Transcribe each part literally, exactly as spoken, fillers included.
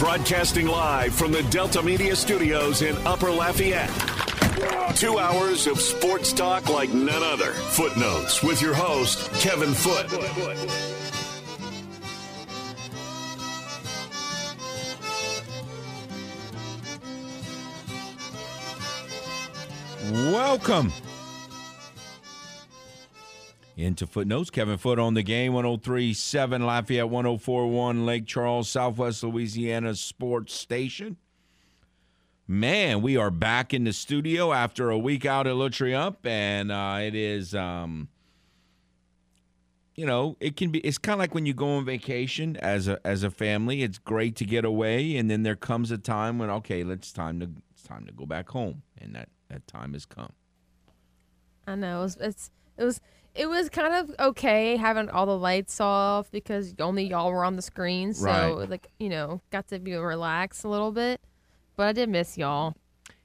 Broadcasting live from the Delta Media Studios in Upper Lafayette. Two hours of sports talk like none other. Footnotes with your host, Kevin Foote. Welcome into Footnotes. Kevin Foote on the game, one oh three point seven Lafayette, one oh four point one Lake Charles, Southwest Louisiana Sports Station. Man, we are back in the studio after a week out at Le Triomphe, and uh, it is, um, you know, it can be. It's kind of like when you go on vacation as a as a family. It's great to get away, and then there comes a time when okay, it's time to it's time to go back home, and that, that time has come. I know it's, it's it was. It was kind of okay having all the lights off because only y'all were on the screen. So, right. like, you know, got to be relaxed a little bit. But I did miss y'all.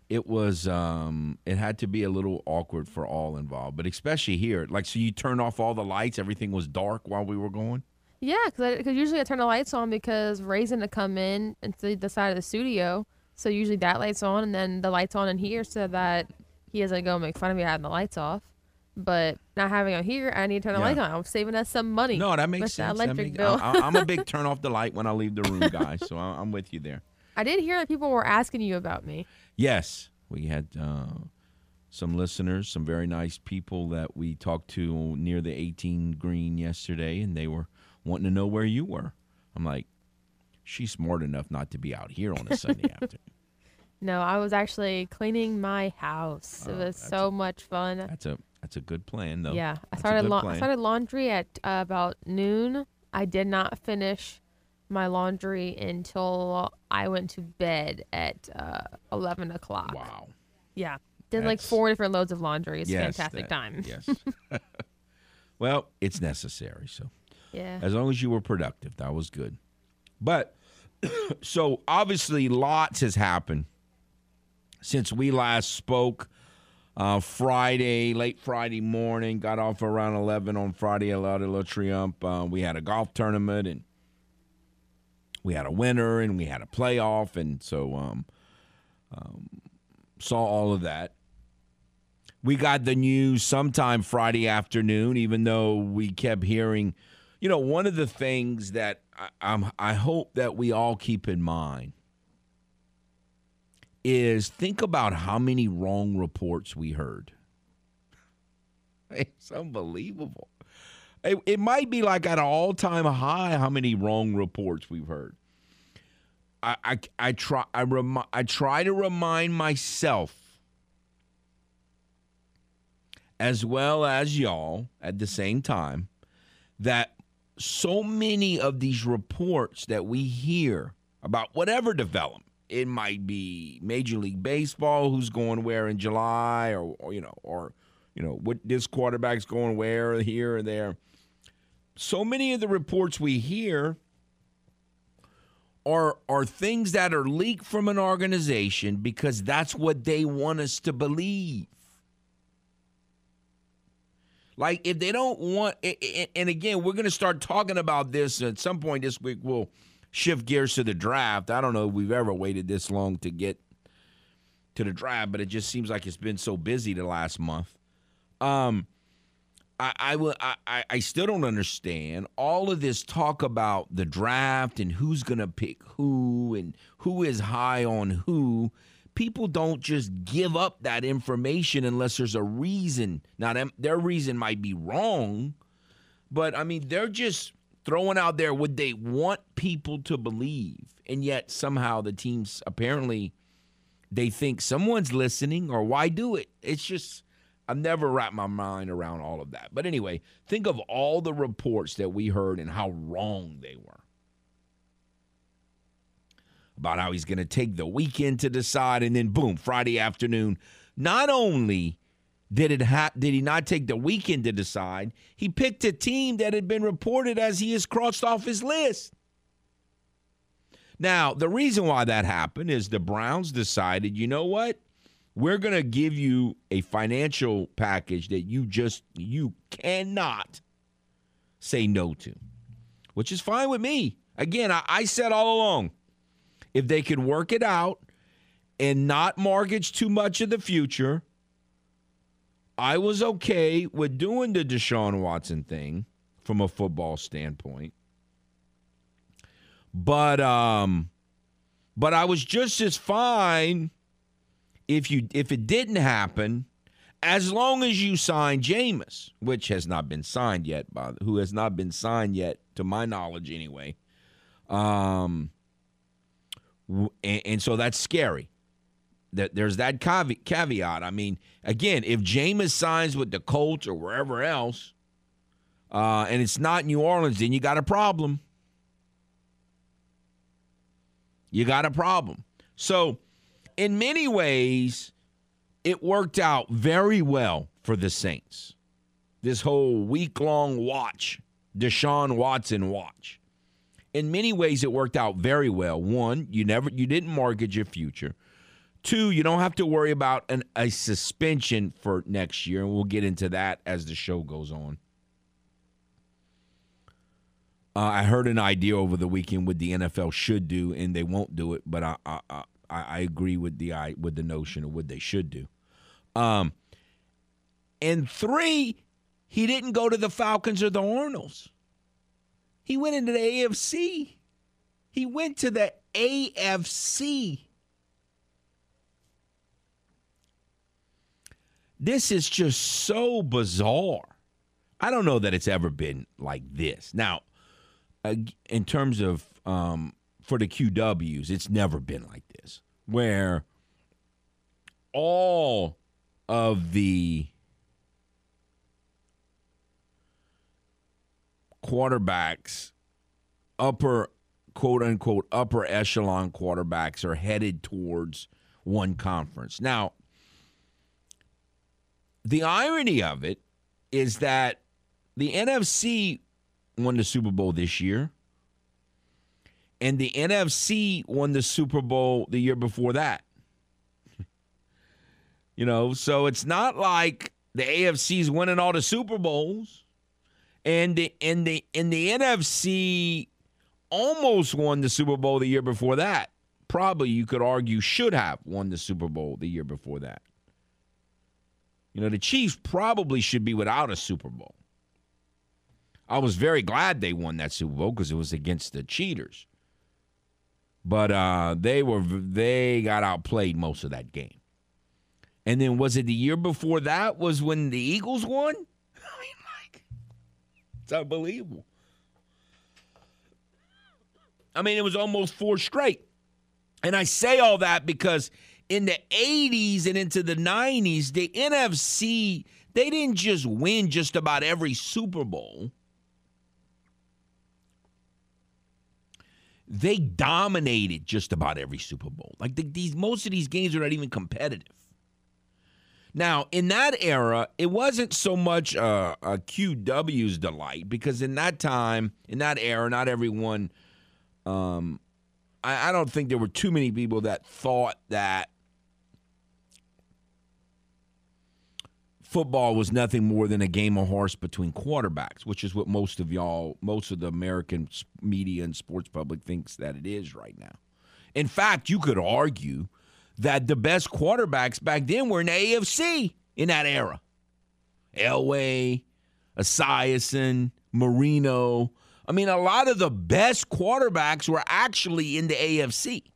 It was, um, it had to be a little awkward for all involved, but especially here. Like, so you turned off all the lights, everything was dark while we were going? Yeah, because usually I turn the lights on because Ray's going to come in to the side of the studio. So usually that light's on and then the light's on in here so that he doesn't go make fun of me having the lights off. But not having it here, I need to turn the yeah. light on. I'm saving us some money. No, that makes That's sense. That makes, bill. I, I'm a big turn off the light when I leave the room, guys, so I, I'm with you there. I did hear that people were asking you about me. Yes. We had uh, some listeners, some very nice people that we talked to near the eighteen green yesterday, and they were wanting to know where you were. I'm like, she's smart enough not to be out here on a Sunday afternoon. No, I was actually cleaning my house. Uh, it was so a, much fun. That's a that's a good plan, though. Yeah, I started, la- I started laundry at uh, about noon. I did not finish my laundry until I went to bed at uh, eleven o'clock. Wow. Yeah, did that's, like four different loads of laundry. It's yes, fantastic that, time. Yes. Well, it's necessary. So, yeah. As long as you were productive, that was good. But so obviously, lots has happened since we last spoke uh, Friday, late Friday morning, got off around eleven on Friday at Le Triomphe. Uh, we had a golf tournament, and we had a winner, and we had a playoff, and so um, um, saw all of that. We got the news sometime Friday afternoon, even though we kept hearing, you know, one of the things that I, I'm, I hope that we all keep in mind is think about how many wrong reports we heard. It's unbelievable. It, it might be like at an all-time high how many wrong reports we've heard. I I, I try I remi- I try to remind myself as well as y'all at the same time that so many of these reports that we hear about whatever development, it might be Major League Baseball, who's going where in July, or, or you know, or you know, what this quarterback's going where here or there. So many of the reports we hear are are things that are leaked from an organization because that's what they want us to believe. Like if they don't want, and again, we're going to start talking about this at some point this week. We'll shift gears to the draft. I don't know if we've ever waited this long to get to the draft, but it just seems like it's been so busy the last month. Um, I, I, will, I, I still don't understand all of this talk about the draft and who's going to pick who and who is high on who. People don't just give up that information unless there's a reason. Now, them, their reason might be wrong, but, I mean, they're just – throwing out there what they want people to believe, and yet somehow the teams apparently they think someone's listening or why do it? It's just I've never wrapped my mind around all of that. But anyway, think of all the reports that we heard and how wrong they were. About how he's going to take the weekend to decide, and then boom, Friday afternoon, not only – Did it ha- Did he not take the weekend to decide? He picked a team that had been reported as he has crossed off his list. Now, the reason why that happened is the Browns decided, you know what? We're going to give you a financial package that you just you cannot say no to, which is fine with me. Again, I, I said all along, if they could work it out and not mortgage too much of the future, I was okay with doing the Deshaun Watson thing from a football standpoint. But um, but I was just as fine if you if it didn't happen, as long as you signed Jameis, which has not been signed yet, by who has not been signed yet, to my knowledge anyway. Um, and, and so that's scary. That there's that caveat. I mean, again, if Jameis signs with the Colts or wherever else, uh, and it's not New Orleans, then you got a problem. You got a problem. So, in many ways, it worked out very well for the Saints. This whole week-long watch, Deshaun Watson watch. In many ways, it worked out very well. One, you never, you didn't mortgage your future. Two, you don't have to worry about an, a suspension for next year, and we'll get into that as the show goes on. Uh, I heard an idea over the weekend what the N F L should do, and they won't do it. But I I, I, I agree with the I, with the notion of what they should do. Um, and three, he didn't go to the Falcons or the Orioles. He went into the A F C. He went to the A F C. This is just so bizarre. I don't know that it's ever been like this. Now, in terms of um, for the Q Ws, it's never been like this, where all of the quarterbacks, upper, quote-unquote, upper echelon quarterbacks are headed towards one conference. Now, the irony of it is that the N F C won the Super Bowl this year, and the N F C won the Super Bowl the year before that. You know, so it's not like the A F C's winning all the Super Bowls, and the and the and the N F C almost won the Super Bowl the year before that. Probably, you could argue, should have won the Super Bowl the year before that. You know, the Chiefs probably should be without a Super Bowl. I was very glad they won that Super Bowl because it was against the cheaters. But uh, they were they got outplayed most of that game. And then was it the year before that was when the Eagles won? I mean, like, it's unbelievable. I mean, it was almost four straight. And I say all that because in the eighties and into the nineties, the N F C, they didn't just win just about every Super Bowl. They dominated just about every Super Bowl. Like the, these, most of these games are not even competitive. Now, in that era, it wasn't so much uh, a Q W's delight because in that time, in that era, not everyone. Um, I, I don't think there were too many people that thought that football was nothing more than a game of horse between quarterbacks, which is what most of y'all, most of the American media and sports public thinks that it is right now. In fact, you could argue that the best quarterbacks back then were in the A F C in that era. Elway, Esiason, Marino. I mean, a lot of the best quarterbacks were actually in the A F C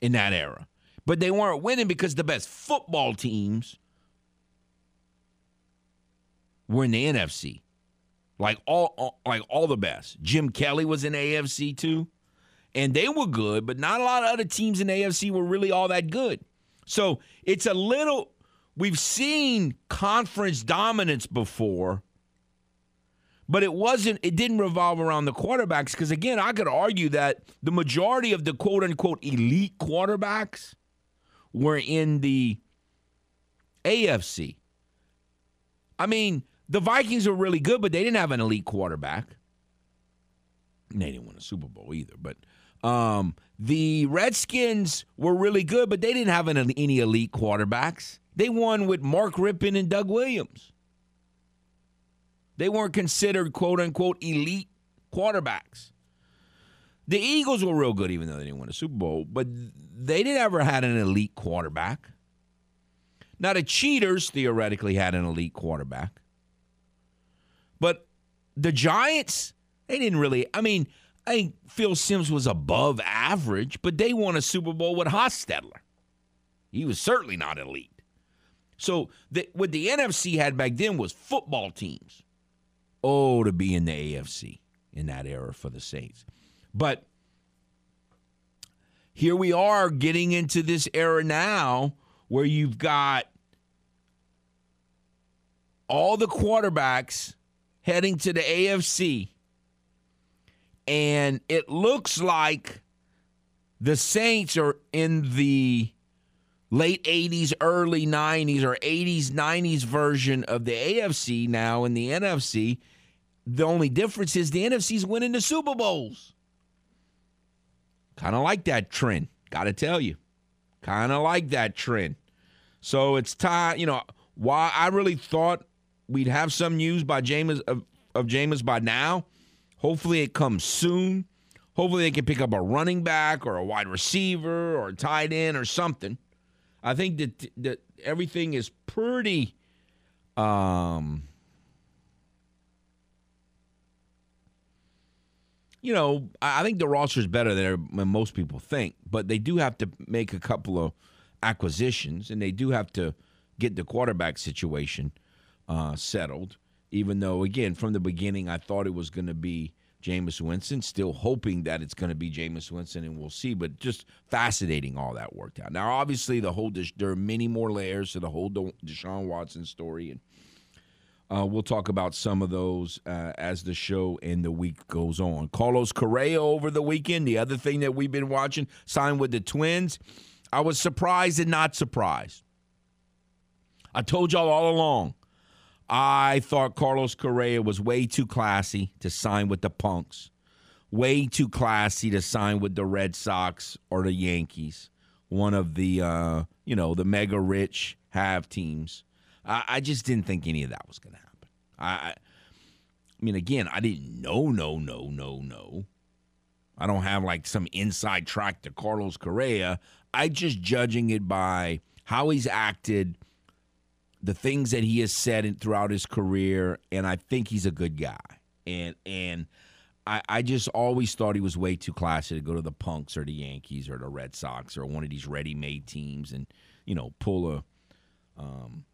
in that era. But they weren't winning because the best football teams were in the N F C. Like all, all like all the best. Jim Kelly was in the A F C too. And they were good, but not a lot of other teams in the A F C were really all that good. So it's a little, we've seen conference dominance before, but it wasn't, it didn't revolve around the quarterbacks because, again, I could argue that the majority of the quote-unquote elite quarterbacks were in the A F C. I mean, the Vikings were really good, but they didn't have an elite quarterback. They didn't win a Super Bowl either. But um, the Redskins were really good, but they didn't have an, any elite quarterbacks. They won with Mark Rippon and Doug Williams. They weren't considered, quote-unquote, elite quarterbacks. The Eagles were real good, even though they didn't win a Super Bowl, but they didn't ever had an elite quarterback. Now, the Cheaters theoretically had an elite quarterback. But the Giants, they didn't really – I mean, I think Phil Simms was above average, but they won a Super Bowl with Hostetler. He was certainly not elite. So the, what the N F C had back then was football teams. Oh, to be in the A F C in that era for the Saints. But here we are getting into this era now where you've got all the quarterbacks heading to the A F C, and it looks like the Saints are in the late eighties, early nineties, or eighties, nineties version of the A F C now in the N F C. The only difference is the N F C's winning the Super Bowls. Kind of like that trend, got to tell you. Kind of like that trend. So it's time, you know, why I really thought we'd have some news by Jameis, of, of Jameis by now. Hopefully it comes soon. Hopefully they can pick up a running back or a wide receiver or a tight end or something. I think that, that everything is pretty um, – you know, I think the roster is better than most people think, but they do have to make a couple of acquisitions, and they do have to get the quarterback situation uh, settled, even though, again, from the beginning I thought it was going to be Jameis Winston, still hoping that it's going to be Jameis Winston, and we'll see. But just fascinating all that worked out. Now, obviously, the whole dish, there are many more layers to the whole Deshaun Watson story, and uh, we'll talk about some of those uh, as the show and the week goes on. Carlos Correa over the weekend, the other thing that we've been watching, signed with the Twins. I was surprised and not surprised. I told y'all all along, I thought Carlos Correa was way too classy to sign with the Punks, way too classy to sign with the Red Sox or the Yankees, one of the, uh, you know, the mega rich have teams. I, I just didn't think any of that was going to happen. I, I mean, again, I didn't know, no, no, no, no. I don't have like some inside track to Carlos Correa. I just judging it by how he's acted, the things that he has said throughout his career, and I think he's a good guy. And and I, I just always thought he was way too classy to go to the Punks or the Yankees or the Red Sox or one of these ready-made teams and, you know, pull a um,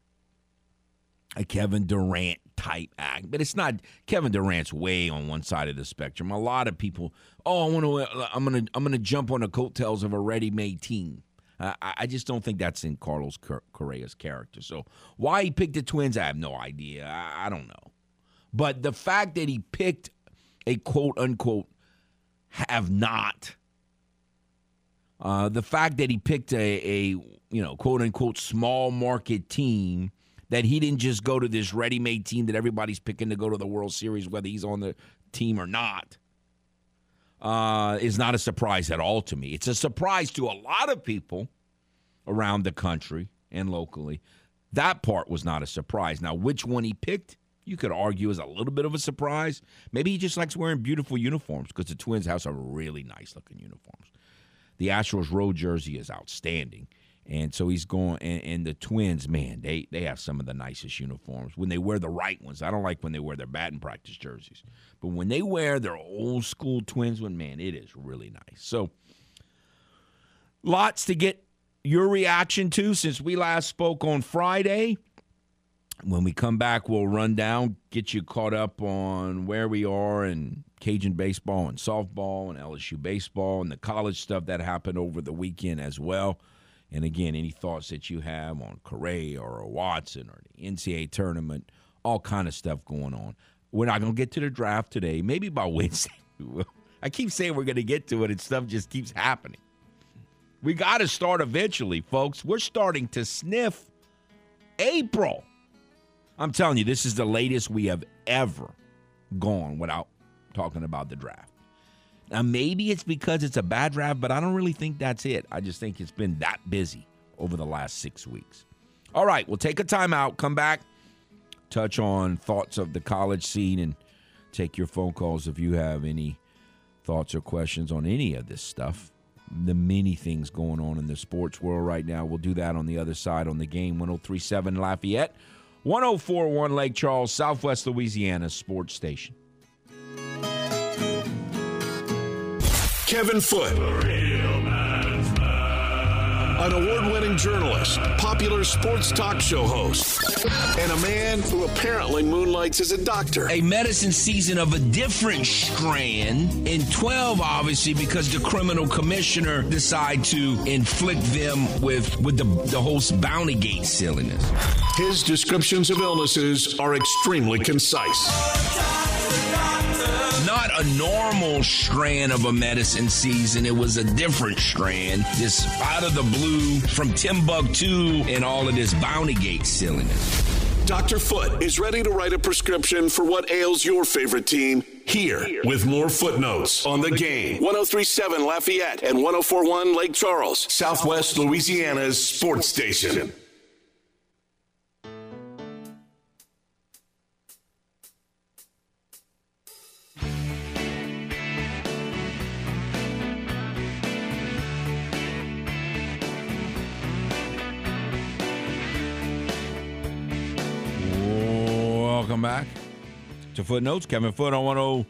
a Kevin Durant type act. But it's not – Kevin Durant's way on one side of the spectrum. A lot of people, oh, I want to, I'm going to I'm gonna jump on the coattails of a ready-made team. I just don't think that's in Carlos Correa's character. So why he picked the Twins, I have no idea. I don't know. But the fact that he picked a quote-unquote have not, uh, the fact that he picked a, a you know quote-unquote small market team, that he didn't just go to this ready-made team that everybody's picking to go to the World Series, whether he's on the team or not, Uh, is not a surprise at all to me. It's a surprise to a lot of people around the country and locally. That part was not a surprise. Now, which one he picked, you could argue is a little bit of a surprise. Maybe he just likes wearing beautiful uniforms because the Twins have some really nice-looking uniforms. The Astros road jersey is outstanding. And so he's going – and the Twins, man, they, they have some of the nicest uniforms when they wear the right ones. I don't like when they wear their batting practice jerseys. But when they wear their old-school Twins one, man, it is really nice. So lots to get your reaction to since we last spoke on Friday. When we come back, we'll run down, get you caught up on where we are in Cajun baseball and softball and L S U baseball and the college stuff that happened over the weekend as well. And, again, any thoughts that you have on Correa or Watson or the N C double A tournament, all kind of stuff going on. We're not going to get to the draft today. Maybe by Wednesday we will. I keep saying we're going to get to it, and stuff just keeps happening. We got to start eventually, folks. We're starting to sniff April. I'm telling you, this is the latest we have ever gone without talking about the draft. Now, maybe it's because it's a bad draft, but I don't really think that's it. I just think it's been that busy over the last six weeks. All right, we'll take a timeout, come back, touch on thoughts of the college scene, and take your phone calls if you have any thoughts or questions on any of this stuff, the many things going on in the sports world right now. We'll do that on the other side on the game. one oh three seven Lafayette, one oh four one Lake Charles, Southwest Louisiana Sports Station. Kevin Foote, an award-winning journalist, popular sports talk show host, and a man who apparently moonlights as a doctor. A medicine season of a different strand in twelve, obviously, because the criminal commissioner decided to inflict them with, with the, the whole bounty gate silliness. His descriptions of illnesses are extremely concise. Not a normal strand of a medicine season. It was a different strand, just out of the blue from Timbuktu and all of this bounty gate silliness. Doctor Foote is ready to write a prescription for what ails your favorite team here with more footnotes on the game. one oh three seven Lafayette and one oh four one Lake Charles, Southwest Louisiana's sports station. Welcome back to Footnotes. Kevin Foote on ten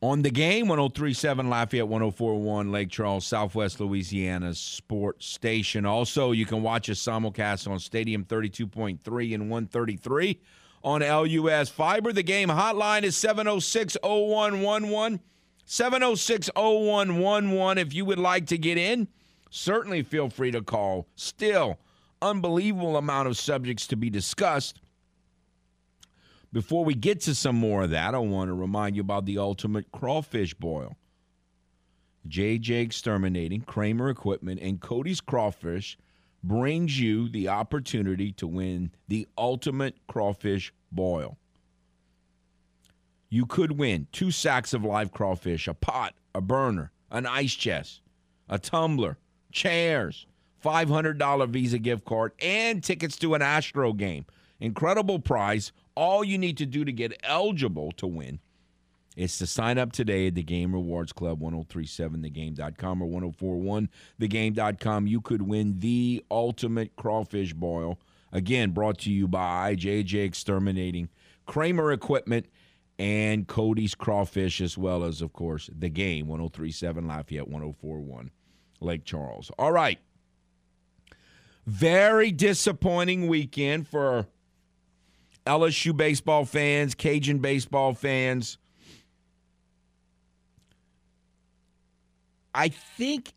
on the game, one oh three seven Lafayette, one oh four one Lake Charles, Southwest Louisiana Sports Station. Also, you can watch us simulcast on Stadium thirty-two point three and one thirty-three on L U S Fiber. The game hotline is seven oh six, oh one one one, seven oh six, oh one one one. If you would like to get in, certainly feel free to call. Still, unbelievable amount of subjects to be discussed. Before we get to some more of that, I want to remind you about the ultimate crawfish boil. J J Exterminating, Kramer Equipment, and Cody's Crawfish brings you the opportunity to win the ultimate crawfish boil. You could win two sacks of live crawfish, a pot, a burner, an ice chest, a tumbler, chairs, five hundred dollars Visa gift card, and tickets to an Astro game. Incredible prize. All you need to do to get eligible to win is to sign up today at the Game Rewards Club, ten thirty-seven the game dot com or ten forty-one the game dot com. You could win the ultimate crawfish boil. Again, brought to you by J J Exterminating, Kramer Equipment, and Cody's Crawfish, as well as, of course, the game, ten thirty-seven Lafayette, one oh four one Lake Charles. All right. Very disappointing weekend for L S U baseball fans, Cajun baseball fans. I think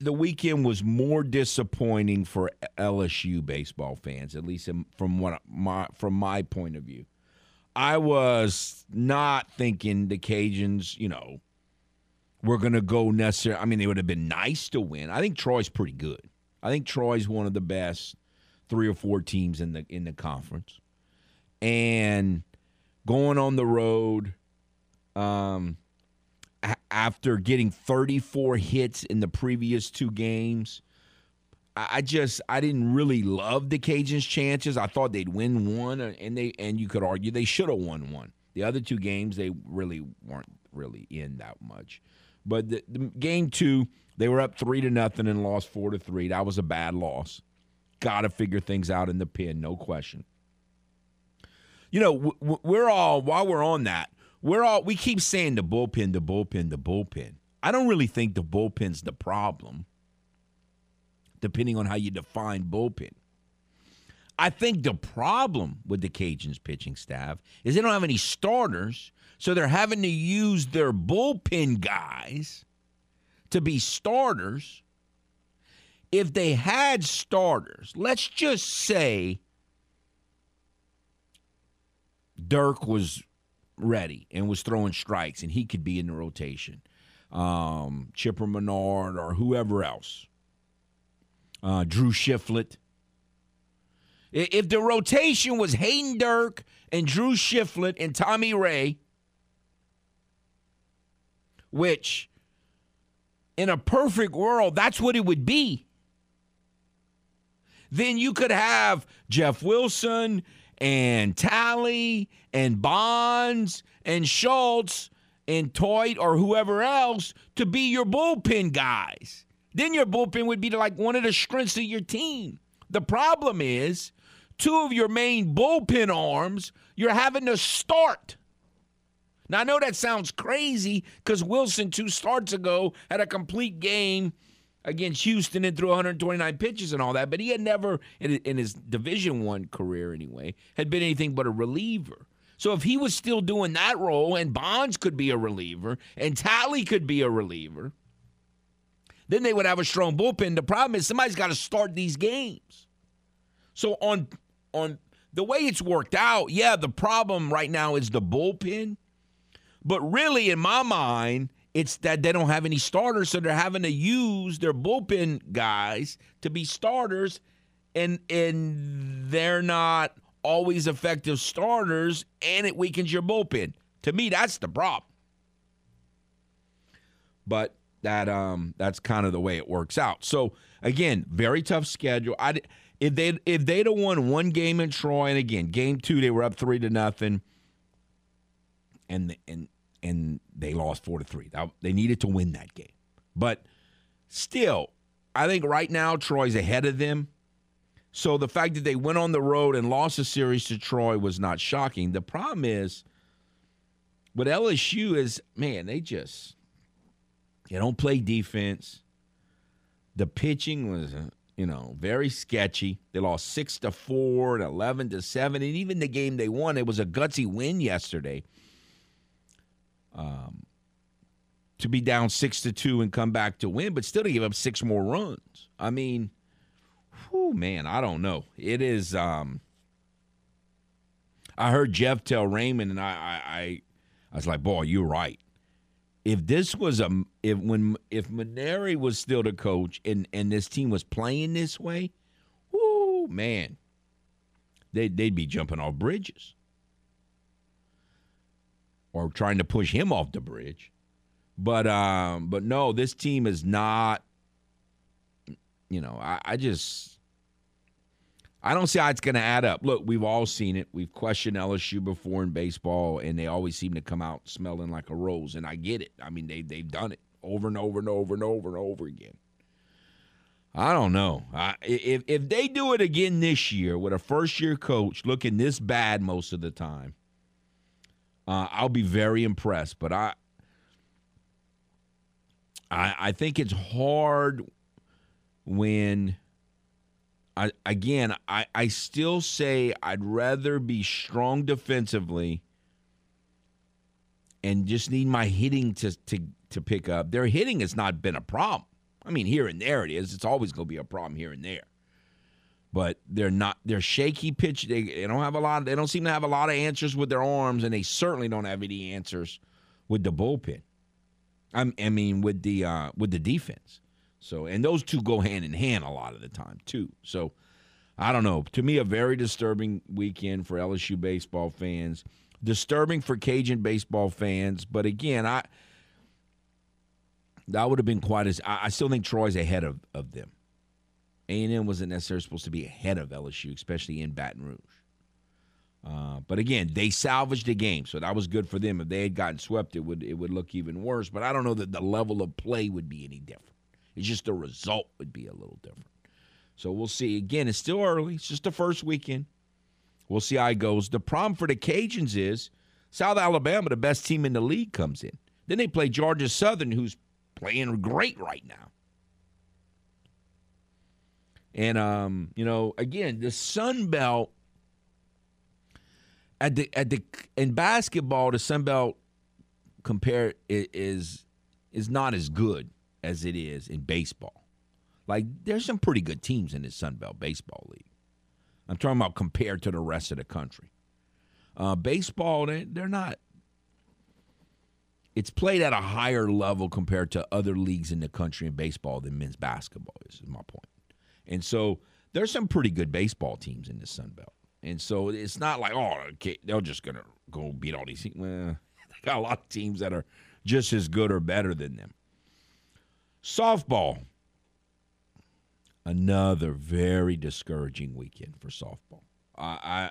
the weekend was more disappointing for L S U baseball fans, at least from what my from my point of view. I was not thinking the Cajuns, you know, were going to go necessarily. I mean, they would have been nice to win. I think Troy's pretty good. I think Troy's one of the best three or four teams in the in the conference. And going on the road um, after getting thirty-four hits in the previous two games, I just I didn't really love the Cajuns' chances. I thought they'd win one, and they and you could argue they should have won one. The other two games they really weren't really in that much. But the, the game two, they were up three to nothing and lost four to three. That was a bad loss. Got to figure things out in the pen, no question. You know, we're all, while we're on that, we're all, we keep saying the bullpen, the bullpen, the bullpen. I don't really think the bullpen's the problem, depending on how you define bullpen. I think the problem with the Cajuns pitching staff is they don't have any starters, so they're having to use their bullpen guys to be starters. If they had starters, let's just say Dirk was ready and was throwing strikes, and he could be in the rotation. Um, Chipper Menard or whoever else. Uh, Drew Shiflett. If the rotation was Hayden Dirk and Drew Shiflett and Tommy Ray, which in a perfect world, that's what it would be, then you could have Jeff Wilson and Talley and Bonds and Schultz and Toyd or whoever else to be your bullpen guys. Then your bullpen would be like one of the strengths of your team. The problem is two of your main bullpen arms you're having to start. Now, I know that sounds crazy because Wilson two starts ago had a complete game against Houston and threw one hundred twenty-nine pitches and all that, but he had never, in his Division I career anyway, had been anything but a reliever. So if he was still doing that role and Bonds could be a reliever and Talley could be a reliever, then they would have a strong bullpen. The problem is somebody's got to start these games. So on on the way it's worked out, yeah, the problem right now is the bullpen. But really, in my mind, it's that they don't have any starters, so they're having to use their bullpen guys to be starters, and and they're not always effective starters, and it weakens your bullpen. To me, that's the problem. But that um that's kind of the way it works out. So again, very tough schedule. I if they if they'd have won one game in Troy, and again, game two they were up three to nothing, and and. And they lost four to three. They needed to win that game. But still, I think right now Troy's ahead of them. So the fact that they went on the road and lost a series to Troy was not shocking. The problem is with L S U is, man, they just they don't play defense. The pitching was, you know, very sketchy. They lost six to four and eleven to seven. And even the game they won, it was a gutsy win yesterday. Um, to be down six to two and come back to win, but still to give up six more runs. I mean, whew, man, I don't know. It is. Um, I heard Jeff tell Raymond, and I, I, I, I was like, "Boy, you're right. If this was a if when if Maneri was still the coach, and and this team was playing this way, whoo, man, they they'd be jumping off bridges." Or trying to push him off the bridge. But um, but no, this team is not, you know, I, I just, I don't see how it's going to add up. Look, we've all seen it. We've questioned L S U before in baseball, and they always seem to come out smelling like a rose, and I get it. I mean, they, they've done it over and over and over and over and over again. I don't know. I, if, if they do it again this year with a first-year coach looking this bad most of the time, Uh, I'll be very impressed, but I, I, I think it's hard when, I again, I, I still say I'd rather be strong defensively and just need my hitting to to to pick up. Their hitting has not been a problem. I mean, here and there it is. It's always going to be a problem here and there. But they're not. They're shaky pitch. They, they don't have a lot. They don't seem to have a lot of answers with their arms, and they certainly don't have any answers with the bullpen. I'm, I mean, with the uh, with the defense. So, and those two go hand in hand a lot of the time too. So, I don't know. To me, a very disturbing weekend for L S U baseball fans. Disturbing for Cajun baseball fans. But again, I that would have been quite as. I, I still think Troy's ahead of, of them. A and M wasn't necessarily supposed to be ahead of L S U, especially in Baton Rouge. Uh, but again, they salvaged the game, so that was good for them. If they had gotten swept, it would it would look even worse. But I don't know that the level of play would be any different. It's just the result would be a little different. So we'll see. Again, it's still early. It's just the first weekend. We'll see how it goes. The problem for the Cajuns is South Alabama, the best team in the league, comes in. Then they play Georgia Southern, who's playing great right now. And, um, you know, again, the Sun Belt, at the, at the, in basketball, the Sun Belt compared is, is not as good as it is in baseball. Like, there's some pretty good teams in the Sun Belt Baseball League. I'm talking about compared to the rest of the country. Uh, baseball, they, they're not, it's played at a higher level compared to other leagues in the country in baseball than men's basketball is, is my point. And so there's some pretty good baseball teams in the Sun Belt. And so it's not like, oh, okay, they're just going to go beat all these teams. Well, they got a lot of teams that are just as good or better than them. Softball, another very discouraging weekend for softball. I I,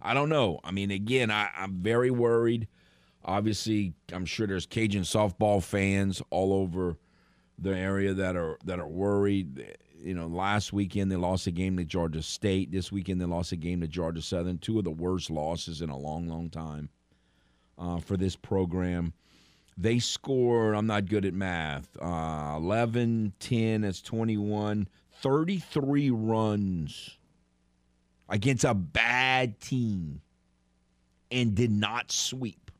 I don't know. I mean, again, I, I'm very worried Obviously, I'm sure there's Cajun softball fans all over the area that are that are worried. You know, last weekend they lost a game to Georgia State. This weekend they lost a game to Georgia Southern. Two of the worst losses in a long, long time uh, for this program. They scored, I'm not good at math, uh, eleven, ten, that's twenty-one, thirty-three runs against a bad team and did not sweep.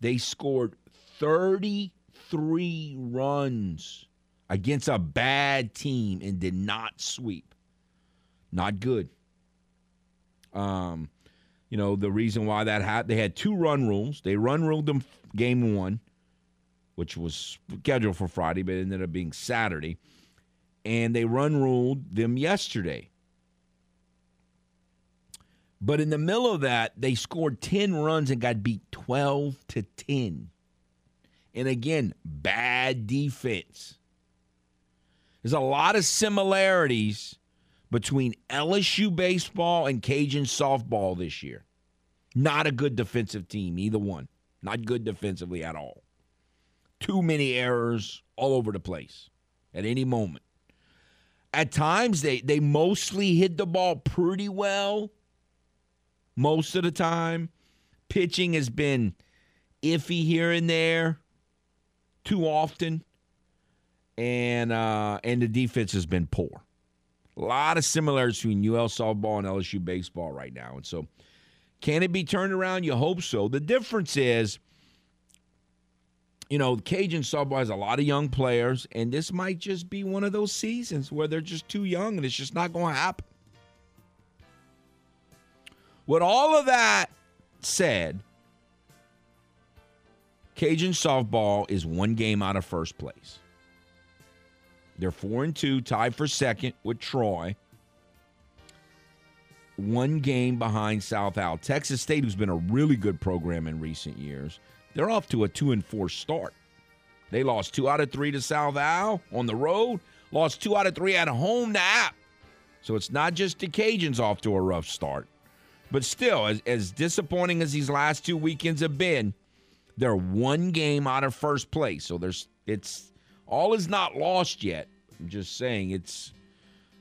They scored thirty-three runs against a bad team and did not sweep. Not good. Um, you know, the reason why that happened, they had two run rules. They run ruled them game one, which was scheduled for Friday, but it ended up being Saturday. And they run ruled them yesterday. But in the middle of that, they scored ten runs and got beat twelve to ten. And again, bad defense. There's a lot of similarities between L S U baseball and Cajun softball this year. Not a good defensive team, either one. Not good defensively at all. Too many errors all over the place at any moment. At times, they, they mostly hit the ball pretty well. Most of the time, pitching has been iffy here and there too often, and uh, and the defense has been poor. A lot of similarities between U L softball and L S U baseball right now. And so can it be turned around? You hope so. The difference is, you know, Cajun softball has a lot of young players, and this might just be one of those seasons where they're just too young and it's just not going to happen. With all of that said, Cajun softball is one game out of first place. They're four and two, tied for second with Troy. One game behind South Al. Texas State, who's been a really good program in recent years, they're off to a two and four start. They lost two out of three to South Al on the road, lost two out of three at home to App. So it's not just the Cajuns off to a rough start. But still, as, as disappointing as these last two weekends have been, they're one game out of first place. So there's it's all is not lost yet. I'm just saying it's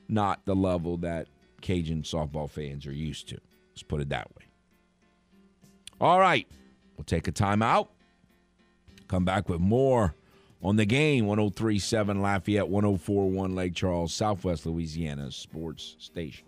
not the level that Cajun softball fans are used to. Let's put it that way. All right, we'll take a timeout. Come back with more on the game. one oh three point seven Lafayette, one oh four point one Lake Charles, Southwest Louisiana Sports Station.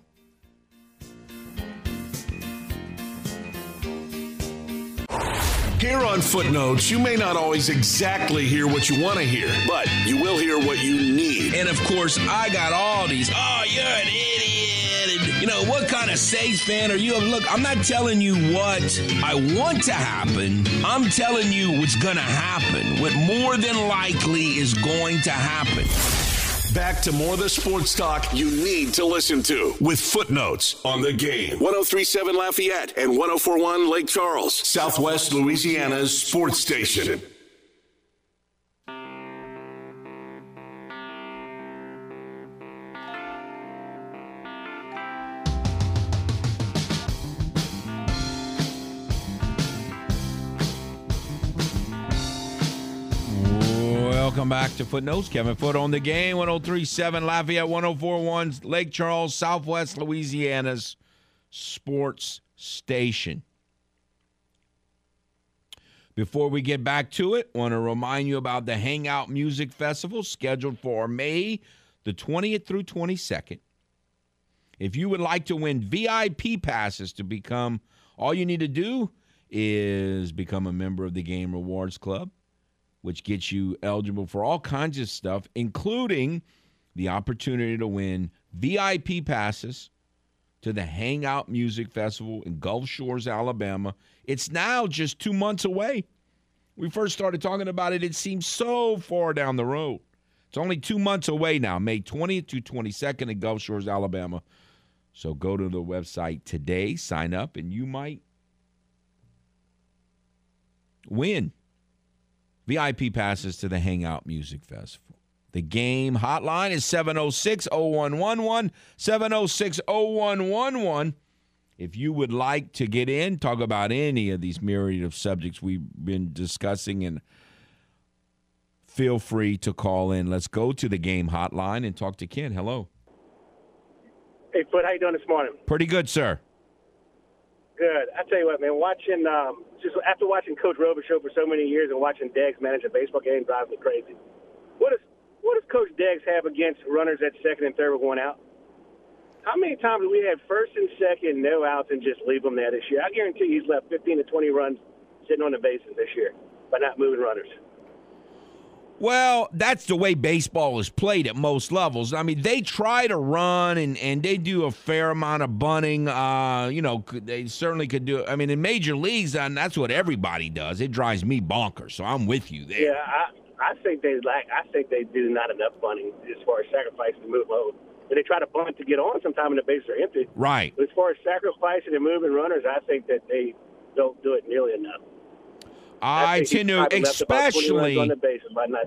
Here on Footnotes, you may not always exactly hear what you want to hear, but you will hear what you need. And, of course, I got all these, oh, you're an idiot. And, you know, what kind of Saints fan are you? Look, I'm not telling you what I want to happen. I'm telling you what's going to happen, what more than likely is going to happen. Back to more of the sports talk you need to listen to with Footnotes on the Game. one oh three point seven Lafayette and one oh four point one Lake Charles, Southwest Louisiana's sports station. Welcome back to Footnotes. Kevin Foote on the Game. one oh three point seven Lafayette, one oh four point one Lake Charles, Southwest Louisiana's sports station. Before we get back to it, I want to remind you about the Hangout Music Festival scheduled for May the twentieth through twenty-second. If you would like to win V I P passes to become, all you need to do is become a member of the Game Rewards Club, which gets you eligible for all kinds of stuff, including the opportunity to win V I P passes to the Hangout Music Festival in Gulf Shores, Alabama. It's now just two months away. We first started talking about it, it seems so far down the road. It's only two months away now, May twentieth to twenty-second in Gulf Shores, Alabama. So go to the website today, sign up, and you might win V I P passes to the Hangout Music Festival. The Game hotline is seven oh six, oh one one one, seven oh six, oh one one one. If you would like to get in, talk about any of these myriad of subjects we've been discussing, and feel free to call in. Let's go to the game hotline and talk to Ken. Hello. Hey, Foote, how you doing this morning? Pretty good, sir. Good. I tell you what, man, watching um, just after watching Coach Robichaux for so many years and watching Deggs manage a baseball game drives me crazy. What does what does Coach Deggs have against runners at second and third with one out? How many times have we had first and second, no outs, and just leave them there this year? I guarantee he's left fifteen to twenty runs sitting on the bases this year by not moving runners. Well, that's the way baseball is played at most levels. I mean, they try to run, and, and they do a fair amount of bunting. Uh, you know, they certainly could do it. I mean, in major leagues, and that's what everybody does. It drives me bonkers, so I'm with you there. Yeah, I, I think they lack. I think they do not enough bunting as far as sacrificing to move over. And they try to bunt to get on sometime, and the bases are empty. Right. But as far as sacrificing and moving runners, I think that they don't do it nearly enough. I tend to, especially,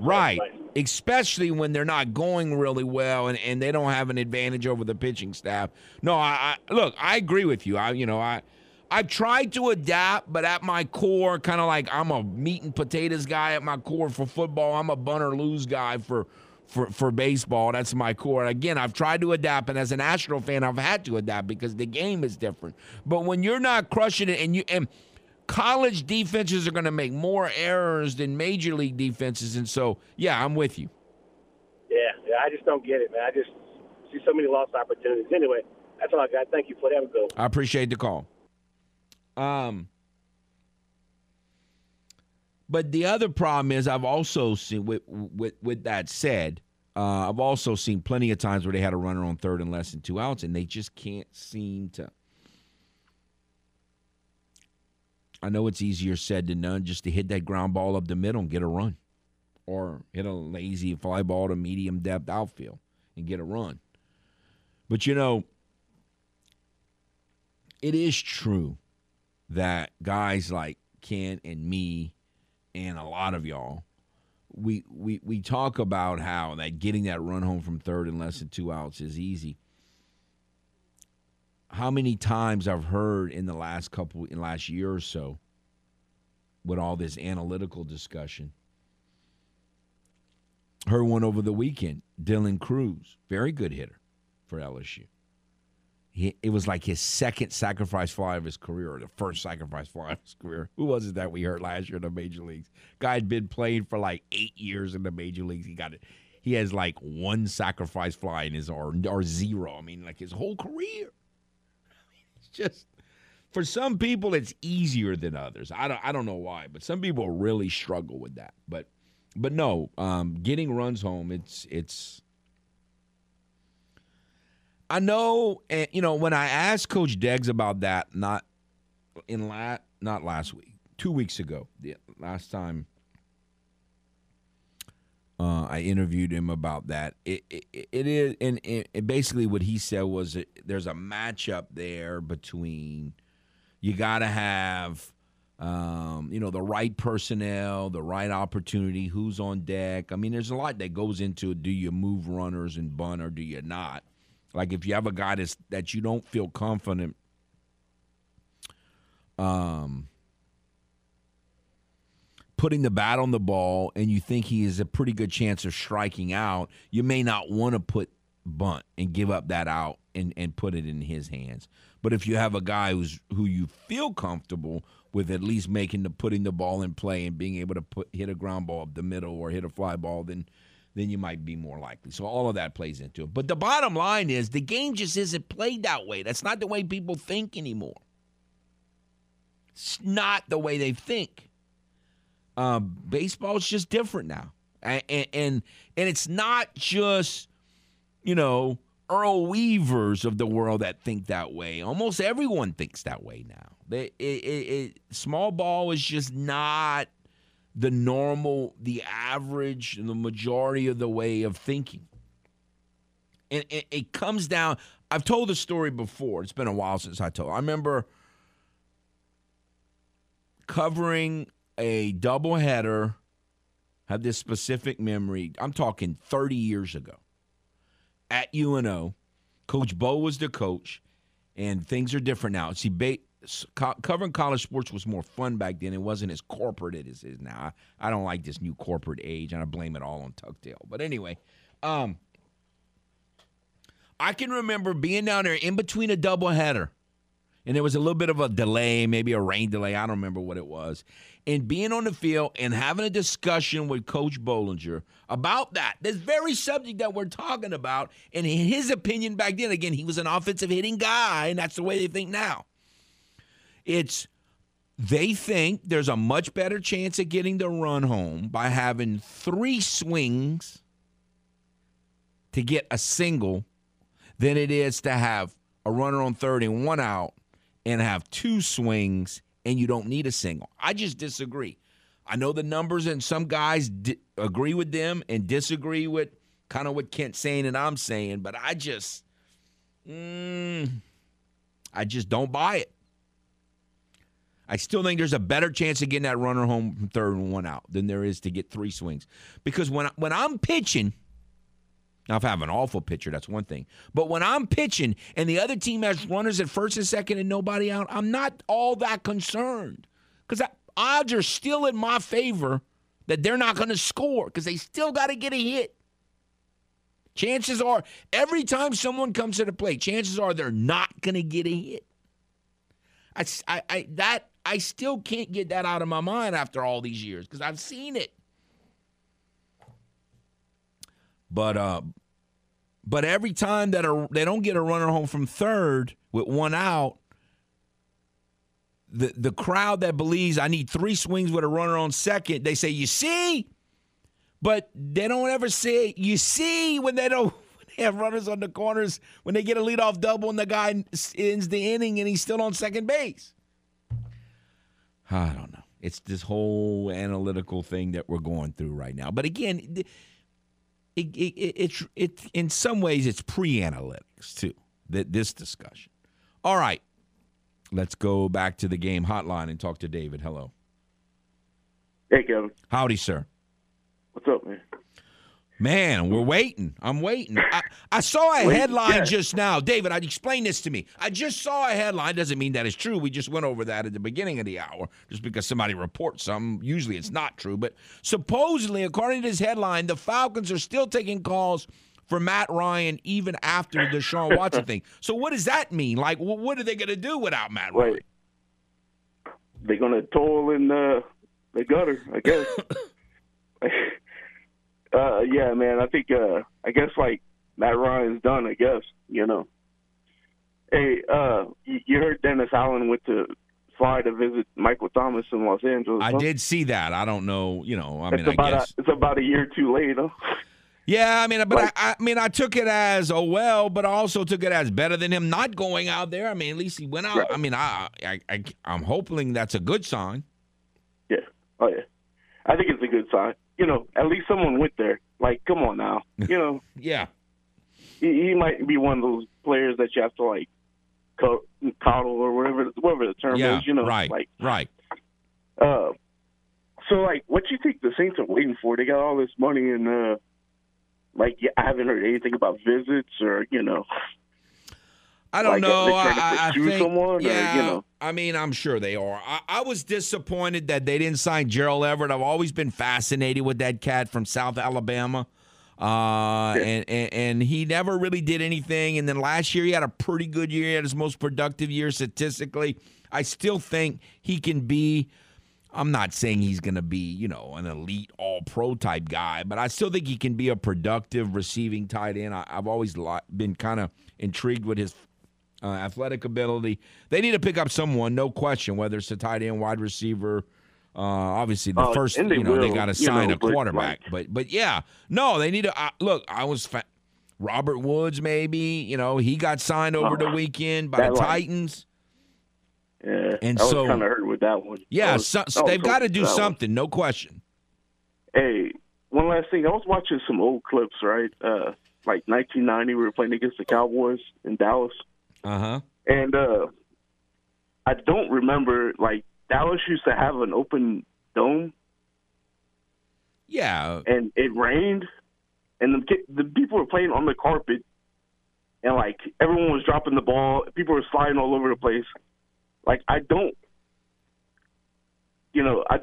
right, especially when they're not going really well and, and they don't have an advantage over the pitching staff. No, I, I look, I agree with you. I, you know, I, I've tried to adapt, but at my core, kind of like I'm a meat and potatoes guy at my core for football. I'm a bun or lose guy for, for, for baseball. That's my core. And again, I've tried to adapt, and as an Astro fan, I've had to adapt because the game is different. But when you're not crushing it, and you and college defenses are going to make more errors than major league defenses, and so, yeah, I'm with you. Yeah, yeah, I just don't get it, man. I just see so many lost opportunities. Anyway, that's all I got. Thank you for having me. I appreciate the call. Um, but the other problem is I've also seen, with with, with that said, uh, I've also seen plenty of times where they had a runner on third and less than two outs, and they just can't seem to. I know it's easier said than done just to hit that ground ball up the middle and get a run, or hit a lazy fly ball to medium depth outfield and get a run. But, you know, it is true that guys like Ken and me and a lot of y'all, we we we talk about how that getting that run home from third and less than two outs is easy. How many times I've heard in the last couple, in last year or so, with all this analytical discussion, heard one over the weekend, Dylan Cruz, very good hitter for L S U. He, it was like his second sacrifice fly of his career, or the first sacrifice fly of his career. Who was it that we heard last year in the major leagues? Guy had been playing for like eight years in the major leagues. He got it. He has like one sacrifice fly in his or, or zero. I mean, like his whole career. Just for some people, it's easier than others. I don't, I don't know why, but some people really struggle with that. But, but no, um, getting runs home, it's, it's. I know, and you know, when I asked Coach Deggs about that, not in la- not last week, two weeks ago, the last time uh, I interviewed him about that, it it, it is, and it, it basically what he said was that there's a matchup there between you got to have, um, you know, the right personnel, the right opportunity, who's on deck. I mean, there's a lot that goes into it. Do you move runners and bunt, or do you not? Like if you have a guy that's, that you don't feel confident um, putting the bat on the ball, and you think he has a pretty good chance of striking out, you may not want to put bunt and give up that out and, and put it in his hands. But if you have a guy who's who you feel comfortable with at least making the putting the ball in play and being able to put hit a ground ball up the middle or hit a fly ball, then then you might be more likely. So all of that plays into it. But the bottom line is the game just isn't played that way. That's not the way people think anymore. It's not the way they think. Um, baseball is just different now, and, and and it's not just, you know, Earl Weavers of the world that think that way. Almost everyone thinks that way now. They, it, it, it, small ball is just not the normal, the average, the majority of the way of thinking. And it, it comes down. I've told the story before. It's been a while since I told. I remember covering a doubleheader. Have this specific memory. I'm talking thirty years ago. At U N O, Coach Bo was the coach, and things are different now. See, ba- co- covering college sports was more fun back then. It wasn't as corporate as it is now. I, I don't like this new corporate age, and I blame it all on Tuckdale. But anyway, um, I can remember being down there in between a doubleheader, and there was a little bit of a delay, maybe a rain delay. I don't remember what it was. And being on the field and having a discussion with Coach Bollinger about that, this very subject that we're talking about, and in his opinion back then, again, he was an offensive hitting guy, and that's the way they think now. It's they think there's a much better chance of getting the run home by having three swings to get a single than it is to have a runner on third and one out and have two swings, and you don't need a single. I just disagree. I know the numbers, and some guys di- agree with them and disagree with kind of what Kent's saying and I'm saying, but I just mm, I just don't buy it. I still think there's a better chance of getting that runner home from third and one out than there is to get three swings. Because when, I, when I'm pitching – now, if I have an awful pitcher, that's one thing. But when I'm pitching and the other team has runners at first and second and nobody out, I'm not all that concerned because odds are still in my favor that they're not going to score because they still got to get a hit. Chances are, every time someone comes to the plate, chances are they're not going to get a hit. I, I, I, that, I still can't get that out of my mind after all these years because I've seen it. But uh, but every time that a, they don't get a runner home from third with one out, the the crowd that believes I need three swings with a runner on second, they say, you see? But they don't ever say, you see, when they don't when they have runners on the corners, when they get a leadoff double and the guy ends the inning and he's still on second base. I don't know. It's this whole analytical thing that we're going through right now. But again, th- It, it, it, it, it, in some ways, it's pre-analytics, too, th- this discussion. All right. Let's go back to the game hotline and talk to David. Hello. Hey, Kevin. Howdy, sir. What's up, man? Man, we're waiting. I'm waiting. I, I saw a Wait, headline yeah. just now. David, I'd explain this to me. I just saw a headline. Doesn't mean that is true. We just went over that at the beginning of the hour just because somebody reports something. Usually it's not true. But supposedly, according to this headline, the Falcons are still taking calls for Matt Ryan even after the Deshaun Watson thing. So what does that mean? Like, what are they going to do without Matt Ryan? Wait. They're going to toil in the, the gutter, I guess. Uh, yeah, man, I think, uh, I guess, like, Matt Ryan's done, I guess, you know. Hey, uh, you, you heard Dennis Allen went to fly to visit Michael Thomas in Los Angeles. I huh? did see that. I don't know, you know, I it's mean, I guess. A, it's about a year too late, huh? Yeah, I mean, but like, I, I mean, I took it as, oh, well, but I also took it as better than him not going out there. I mean, at least he went out. Right. I mean, I, I, I, I'm hoping that's a good sign. Yeah. Oh, yeah. I think it's a good sign. You know, at least someone went there. Like, come on now. You know? Yeah. He, he might be one of those players that you have to, like, co- coddle or whatever whatever the term yeah, is. You know, right, like, right. Uh, so, like, what you think the Saints are waiting for? They got all this money and, uh, like, yeah, I haven't heard anything about visits or, you know. I don't like, know. I, I think, someone, yeah, or, you know. I mean, I'm sure they are. I, I was disappointed that they didn't sign Gerald Everett. I've always been fascinated with that cat from South Alabama, uh, yeah. and, and and he never really did anything. And then last year he had a pretty good year. He had his most productive year statistically. I still think he can be. I'm not saying he's going to be, you know, an elite all-pro type guy, but I still think he can be a productive receiving tight end. I, I've always li- been kind of intrigued with his. Uh, athletic ability. They need to pick up someone, no question, whether it's a tight end, wide receiver. Uh, obviously, the uh, first, you know, will, they got to sign know, a quarterback. Like, but, but yeah, no, they need to uh, – look, I was fa- – Robert Woods maybe, you know, he got signed over uh, the weekend by the Titans. Like, yeah, and I was so, kind of hurt with that one. Yeah, was, so, so they've got to do something, one. no question. Hey, one last thing. I was watching some old clips, right? Uh, like nineteen ninety, we were playing against the Cowboys in Dallas. Uh-huh. And uh, I don't remember, like, Dallas used to have an open dome. Yeah. And it rained, and the, the people were playing on the carpet, and, like, everyone was dropping the ball. People were sliding all over the place. Like, I don't, you know, I,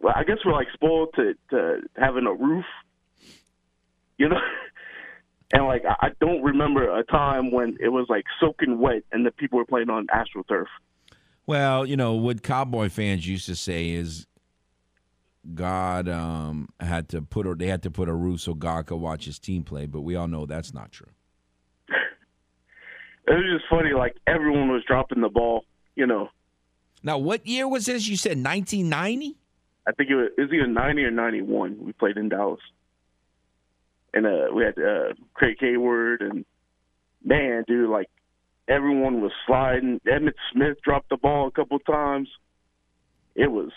well, I guess we're, like, spoiled to, to having a roof, you know. And, like, I don't remember a time when it was, like, soaking wet and the people were playing on AstroTurf. Well, you know, what Cowboy fans used to say is God um, had to put or they had to put a roof so God could watch his team play, but we all know that's not true. It was just funny, like everyone was dropping the ball, you know. Now, what year was this? You said nineteen ninety? I think it was, it was either ninety or ninety-one. We played in Dallas. And uh, we had uh, Craig Hayward, and man, dude, like everyone was sliding. Emmitt Smith dropped the ball a couple times. It was,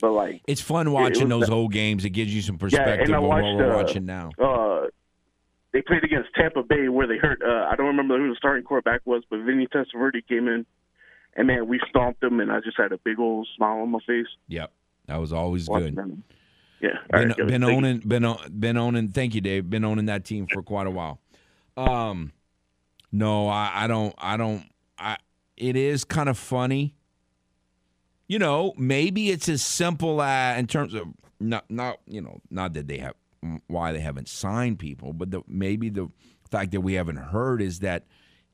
but like it's fun watching it, it those that, old games. It gives you some perspective yeah, on watched, what we're uh, watching now. Uh, they played against Tampa Bay where they hurt. Uh, I don't remember who the starting quarterback was, but Vinny Testaverde came in, and man, we stomped them, and I just had a big old smile on my face. Yep, that was always good. Them. Yeah, been, right, been owning, been on, been owning. Thank you, Dave. Been owning that team for quite a while. Um, no, I, I don't, I don't. I. It is kind of funny, you know. Maybe it's as simple as in terms of not, not you know, not that they have why they haven't signed people, but the, maybe the fact that we haven't heard is that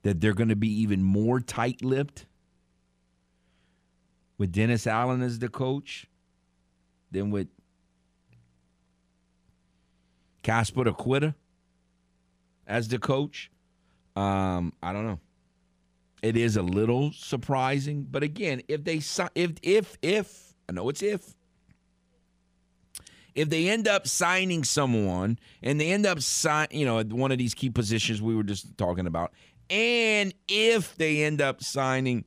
that they're going to be even more tight-lipped with Dennis Allen as the coach than with Casper Aquita as the coach. Um, I don't know. It is a little surprising, but again, if they if if if I know it's if if they end up signing someone and they end up sign, you know, one of these key positions we were just talking about, and if they end up signing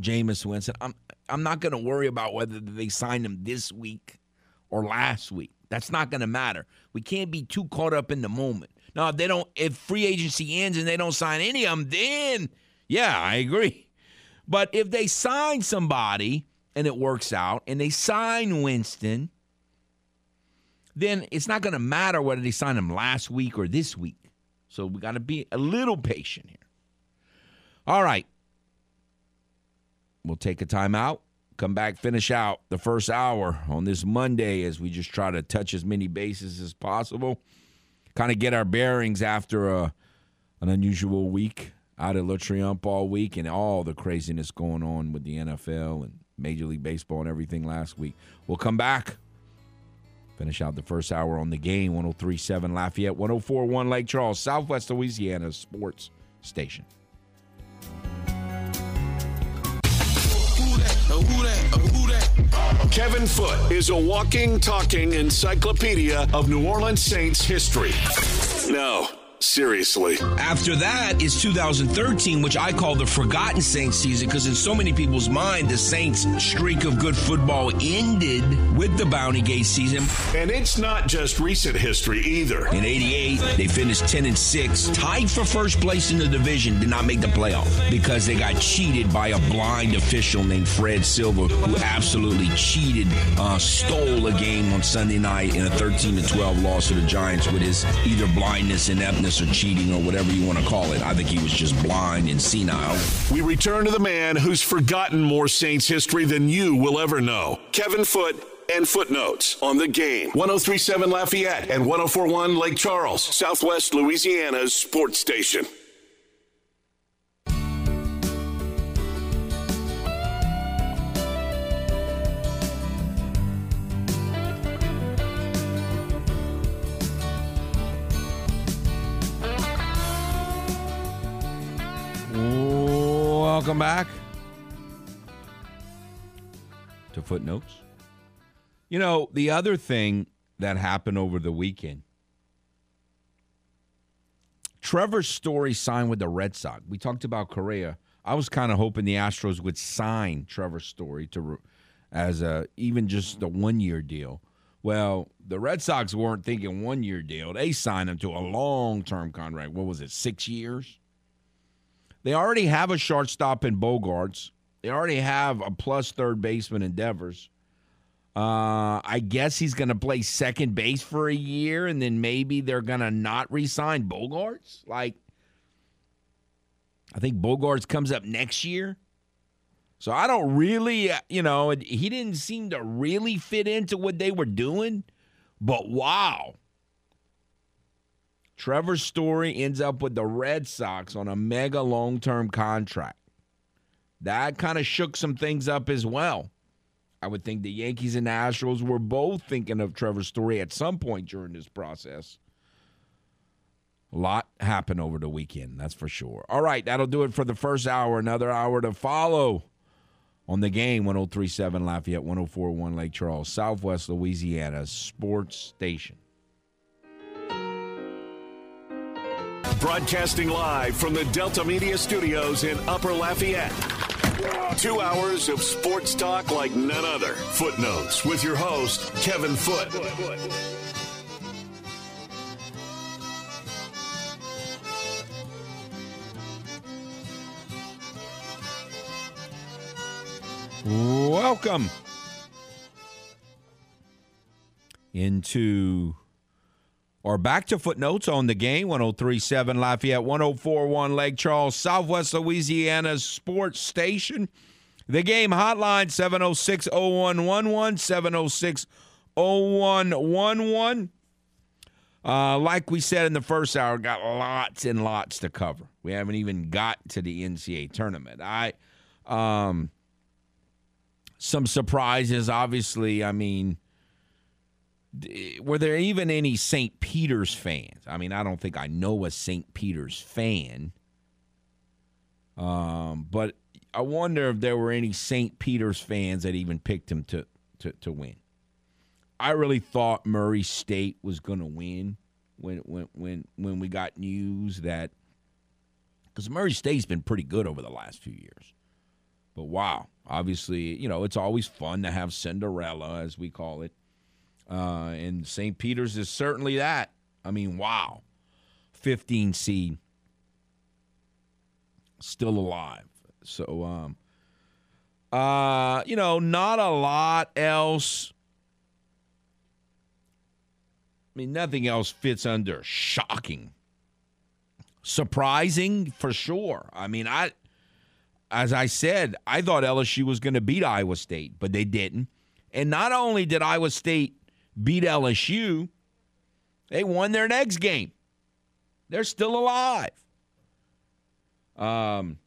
Jameis Winston, I'm I'm not going to worry about whether they signed him this week or last week. That's not going to matter. We can't be too caught up in the moment. Now, if they don't, if free agency ends and they don't sign any of them, then yeah, I agree. But if they sign somebody and it works out, and they sign Winston, then it's not going to matter whether they signed him last week or this week. So we got to be a little patient here. All right, we'll take a timeout. Come back, finish out the first hour on this Monday as we just try to touch as many bases as possible, kind of get our bearings after a, an unusual week out of Le Triomphe all week and all the craziness going on with the N F L and Major League Baseball and everything last week. We'll come back, finish out the first hour on the game, one oh three point seven Lafayette, one oh four point one Lake Charles, Southwest Louisiana Sports Station. Kevin Foote is a walking, talking encyclopedia of New Orleans Saints history. No, seriously. After that is two thousand thirteen, which I call the forgotten Saints season, because in so many people's mind, the Saints' streak of good football ended with the Bounty Gate season. And it's not just recent history either. In eighty-eight, they finished ten and six, tied for first place in the division, did not make the playoff because they got cheated by a blind official named Fred Silver, who absolutely cheated, uh, stole a game on Sunday night in a thirteen to twelve loss to the Giants with his either blindness and ineptness or cheating or whatever you want to call it. I think he was just blind and senile. We return to the man who's forgotten more Saints history than you will ever know. Kevin Foote and Footnotes on the game. one oh three point seven Lafayette and one oh four point one Lake Charles, Southwest Louisiana's sports station. Welcome back to Footnotes. You know, the other thing that happened over the weekend, Trevor Story signed with the Red Sox. We talked about Correa. I was kind of hoping the Astros would sign Trevor Story to as a even just a one-year deal. Well, the Red Sox weren't thinking one-year deal. They signed him to a long-term contract. What was it, six years? They already have a shortstop in Bogarts. They already have a plus third baseman in Devers. Uh, I guess he's going to play second base for a year, and then maybe they're going to not re-sign Bogarts. Like, I think Bogarts comes up next year. So I don't really, you know, he didn't seem to really fit into what they were doing. But, wow. Trevor Story ends up with the Red Sox on a mega long-term contract. That kind of shook some things up as well. I would think the Yankees and the Astros were both thinking of Trevor Story at some point during this process. A lot happened over the weekend, that's for sure. All right, that'll do it for the first hour. Another hour to follow on The Game, one oh three point seven Lafayette, one oh four point one Lake Charles, Southwest Louisiana Sports Station. Broadcasting live from the Delta Media Studios in Upper Lafayette. Two hours of sports talk like none other. Footnotes with your host, Kevin Foote. Welcome into... or back to Footnotes on The Game, one oh three point seven Lafayette, one oh four point one Lake Charles, Southwest Louisiana Sports Station. The Game hotline, seven oh six, oh one one one, seven oh six, oh one one one. Uh, like we said in the first hour, got lots and lots to cover. We haven't even got to the N C double A tournament. I, um, some surprises, obviously. I mean, were there even any Saint Peter's fans? I mean, I don't think I know a Saint Peter's fan. Um, but I wonder if there were any Saint Peter's fans that even picked him to, to, to win. I really thought Murray State was going to win when when when when we got news that – because Murray State's been pretty good over the last few years. But, wow, obviously, you know, it's always fun to have Cinderella, as we call it. Uh, and Saint Peter's is certainly that. I mean, wow. fifteen seed. Still alive. So, um, uh, you know, not a lot else. I mean, nothing else fits under shocking. Surprising, for sure. I mean, I, as I said, I thought L S U was going to beat Iowa State, but they didn't. And not only did Iowa State beat L S U, they won their next game. They're still alive. Um,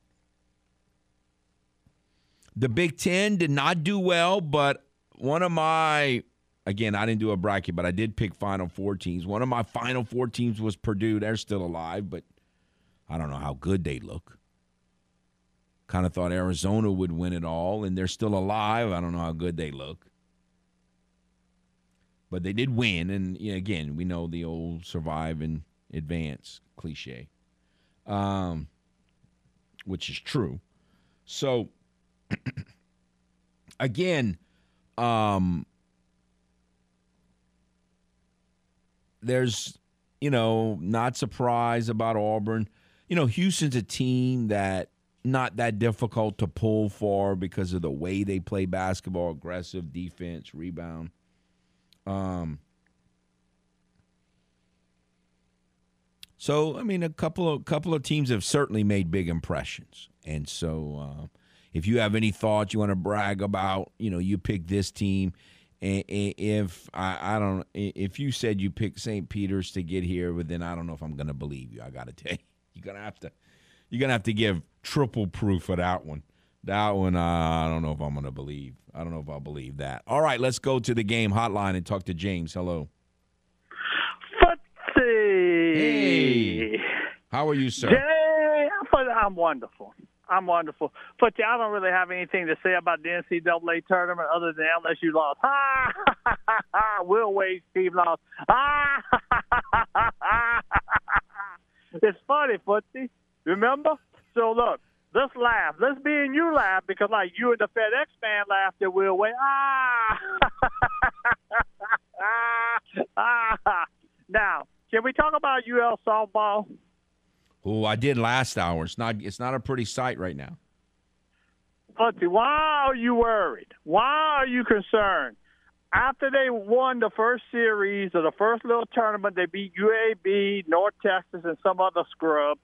the Big Ten did not do well, but one of my, again, I didn't do a bracket, but I did pick Final Four teams. One of my Final Four teams was Purdue. They're still alive, but I don't know how good they look. Kind of thought Arizona would win it all, and they're still alive. I don't know how good they look. But they did win, and you know, again, we know the old survive and advance cliche, um, which is true. So, again, um, there's, you know, not surprised about Auburn. You know, Houston's a team that not that difficult to pull for because of the way they play basketball, aggressive, defense, rebound. Um, so, I mean, a couple of couple of teams have certainly made big impressions. And so uh, if you have any thoughts you want to brag about, you know, you pick this team. And if I, I don't, if you said you picked Saint Peter's to get here, but then I don't know if I'm going to believe you. I got to tell you, you're going to have to, you're going to have to give triple proof for that one. That one, uh, I don't know if I'm going to believe. I don't know if I'll believe that. All right, let's go to the Game hotline and talk to James. Hello. Footsie. Hey. How are you, sir? Jay, I'm wonderful. I'm wonderful. Footsie, I don't really have anything to say about the N C double A tournament other than L S U lost. Ah, ha, ha, ha, ha. Will Wade Steve lost. Ah, ha, ha, ha, ha, ha. It's funny, Footsie. Remember? So, look. Let's laugh. Let's be in you laugh because, like, you and the FedEx man laughed at Will Wade. Ah! ah! Now, can we talk about U L softball? Oh, I did last hour. It's not. It's not a pretty sight right now. Why are you worried? Why are you concerned? after they won the first series or the first little tournament, they beat U A B, North Texas, and some other scrub.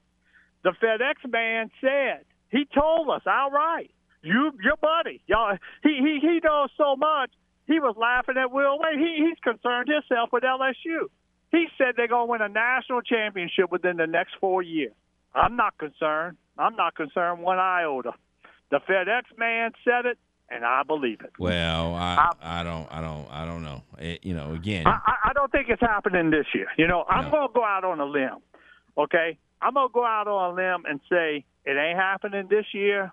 The FedEx man said, he told us, all right, you, your buddy, y'all, he, he, he knows so much. He was laughing at Will Wade. He, he's concerned himself with L S U. He said they're going to win a national championship within the next four years. I'm not concerned. I'm not concerned one iota. The FedEx man said it, and I believe it. Well, I, I, I don't, I don't, I don't know. It, you know, again, I, I don't think it's happening this year. You know, I'm no. gonna go out on a limb. Okay, I'm gonna go out on a limb and say it ain't happening this year.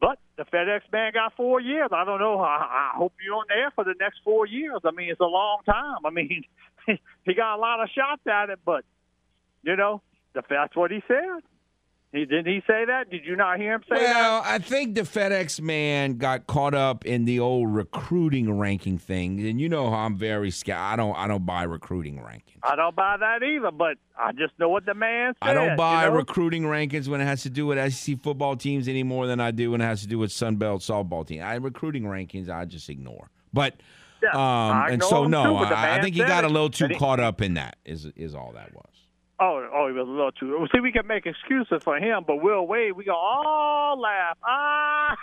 But the FedEx man got four years. I don't know. I, I hope you're on there for the next four years. I mean, it's a long time. I mean, he got a lot of shots at it, but you know, that's what he said. He, didn't he say that? Did you not hear him say well, that? Well, I think the FedEx man got caught up in the old recruiting ranking thing, and you know how I'm very scared. I don't, I don't buy recruiting rankings. I don't buy that either, but I just know what the man said. I don't buy you know? recruiting rankings when it has to do with S E C football teams any more than I do when it has to do with Sun Belt softball team. I recruiting rankings I just ignore, but. Yeah, um, and so no, too, I, I think he got a little too he, caught up in that. Is is all that was. Oh, oh, he was a little too. See, we can make excuses for him, but Will Wade, we can all laugh. Ah.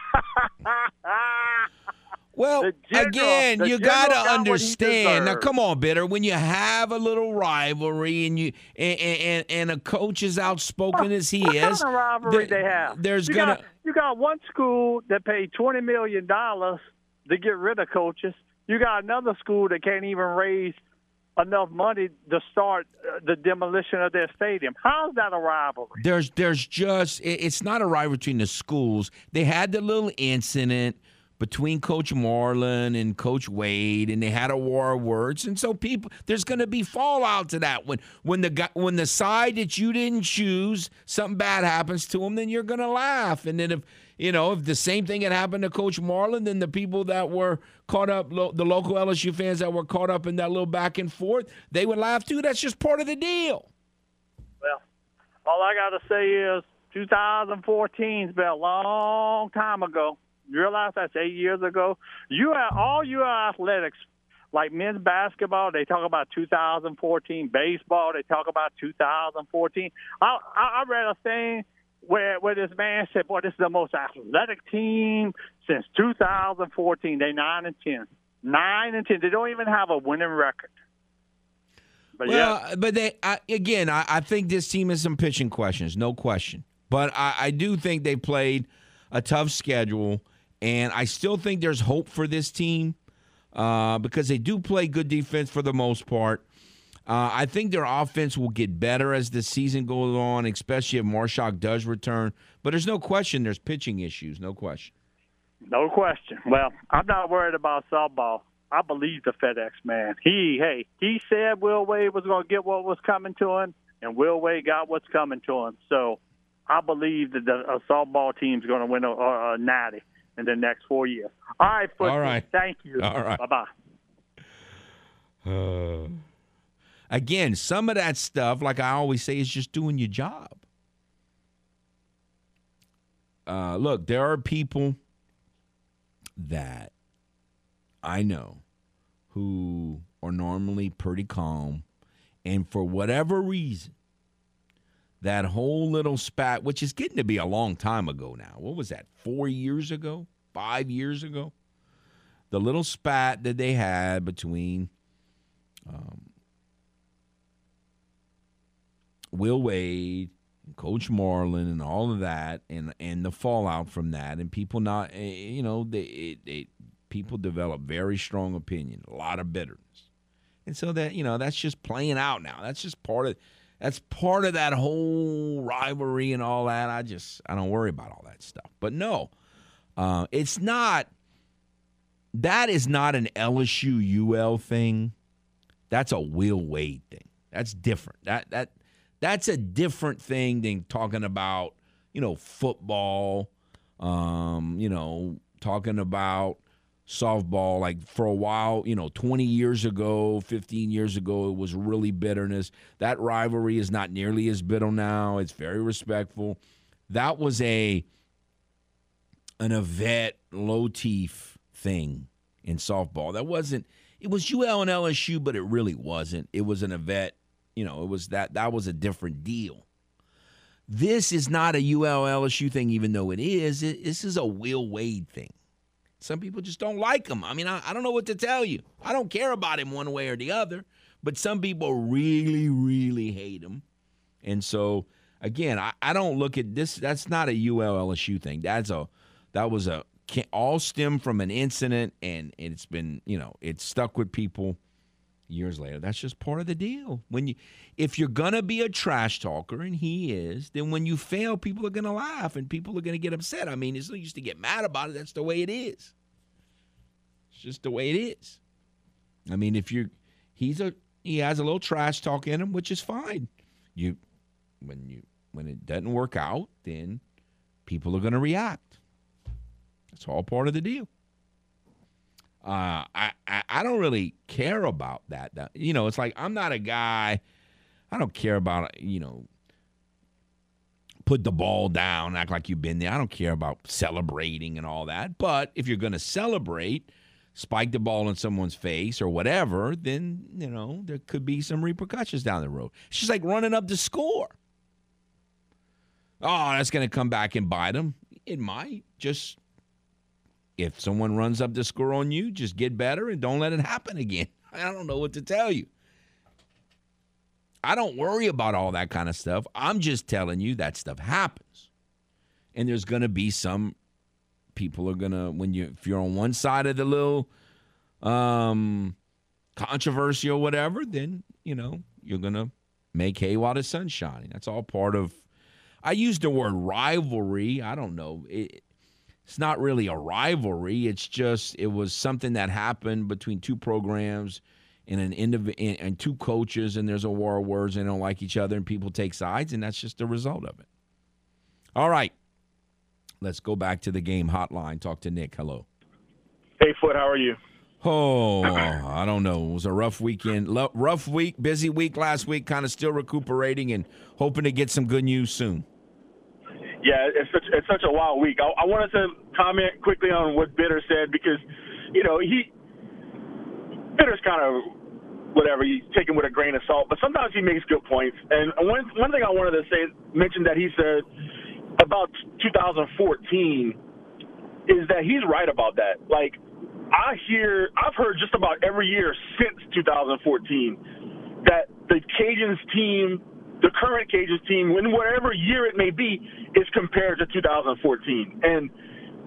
Well, general, again, you gotta got to understand. Now, come on, Bitter. When you have a little rivalry and you and and, and a coach is outspoken what, as he what is, kind of rivalry there, they have. There's you gonna got, you got one school that paid twenty million dollars to get rid of coaches. You got another school that can't even raise enough money to start the demolition of their stadium. How's that a rivalry? There's there's just – it's not a rivalry between the schools. They had the little incident between Coach Marlin and Coach Wade, and they had a war of words. And so people – there's going to be fallout to that. When when the when the side that you didn't choose, something bad happens to them, then you're going to laugh. And then if – You know, if the same thing had happened to Coach Marlin, then the people that were caught up, lo- the local L S U fans that were caught up in that little back and forth, they would laugh too. That's just part of the deal. Well, all I got to say is twenty fourteen's been a long time ago. You realize that's eight years ago. You have, all U L athletics, like men's basketball, they talk about two thousand fourteen. Baseball, they talk about two thousand fourteen. I, I, I read a thing. Where where this man said, boy, this is the most athletic team since two thousand fourteen. They're nine and ten. nine and ten. They don't even have a winning record. But well, yeah. But they I, again, I, I think this team has some pitching questions, no question. But I, I do think they played a tough schedule, and I still think there's hope for this team uh, because they do play good defense for the most part. Uh, I think their offense will get better as the season goes on, especially if Marshak does return. But there's no question there's pitching issues, no question. No question. Well, I'm not worried about softball. I believe the FedEx man. He, hey, he said Will Wade was going to get what was coming to him, and Will Wade got what's coming to him. So I believe that the uh, softball team's going to win a, a, a natty in the next four years. All right, Foote. All right. Thank you. All right. Bye-bye. Uh... Again, some of that stuff, like I always say, is just doing your job. Uh, look, there are people that I know who are normally pretty calm, and for whatever reason, that whole little spat, which is getting to be a long time ago now. What was that, four years ago, five years ago? The little spat that they had between um, – Will Wade, Coach Marlin, and all of that, and and the fallout from that, and people not, you know, they, they people develop very strong opinion, a lot of bitterness, and so that you know that's just playing out now. That's just part of, that's part of that whole rivalry and all that. I just I don't worry about all that stuff. But no, uh, it's not. That is not an L S U U L thing. That's a Will Wade thing. That's different. That that. That's a different thing than talking about, you know, football, um, you know, talking about softball. Like for a while, you know, twenty years ago, fifteen years ago, it was really bitterness. That rivalry is not nearly as bitter now. It's very respectful. That was a an Yvette Lotif thing in softball. That wasn't it was U L and L S U, but it really wasn't. It was an event. You know, it was that that was a different deal. This is not a U L L S U thing, even though it is. It, this is a Will Wade thing. Some people just don't like him. I mean, I, I don't know what to tell you. I don't care about him one way or the other, but some people really, really hate him. And so, again, I, I don't look at this. That's not a U L L S U thing. That's a that was a all stemmed from an incident, and it's been, you know, it's stuck with people years later. That's just part of the deal. When you, if you're gonna be a trash talker, and he is, then when you fail, people are gonna laugh and people are gonna get upset. I mean, it's no use to get mad about it. That's the way it is. It's just the way it is. I mean, if you're, he's a, he has a little trash talk in him, which is fine. You, when you, when it doesn't work out, then people are gonna react. That's all part of the deal. Uh, I, I, I don't really care about that. You know, it's like I'm not a guy, I don't care about, you know, put the ball down, act like you've been there. I don't care about celebrating and all that. But if you're going to celebrate, spike the ball in someone's face or whatever, then, you know, there could be some repercussions down the road. It's just like running up the score. Oh, that's going to come back and bite them. It might. Just... if someone runs up the score on you, just get better and don't let it happen again. I don't know what to tell you. I don't worry about all that kind of stuff. I'm just telling you that stuff happens. And there's going to be some people are going to, when you, if you're on one side of the little um, controversy or whatever, then, you know, you're going to make hay while the sun's shining. That's all part of, I use the word rivalry. I don't know. It, It's not really a rivalry. It's just it was something that happened between two programs and an indiv- and, and two coaches, and there's a war of words, and they don't like each other, and people take sides, and that's just the result of it. All right. Let's go back to the game hotline. Talk to Nick. Hello. Hey, Foote. How are you? Oh, I don't know. It was a rough weekend. L- rough week, busy week last week, kind of still recuperating and hoping to get some good news soon. Yeah, it's such, it's such a wild week. I, I wanted to comment quickly on what Bitter said because, you know, he Bitter's kind of whatever. He's taken with a grain of salt, but sometimes he makes good points. And one one thing I wanted to say, mention that he said about two thousand fourteen is that he's right about that. Like I hear, I've heard just about every year since two thousand fourteen that the Cajuns team. The current Cajuns team, in whatever year it may be, is compared to two thousand fourteen. And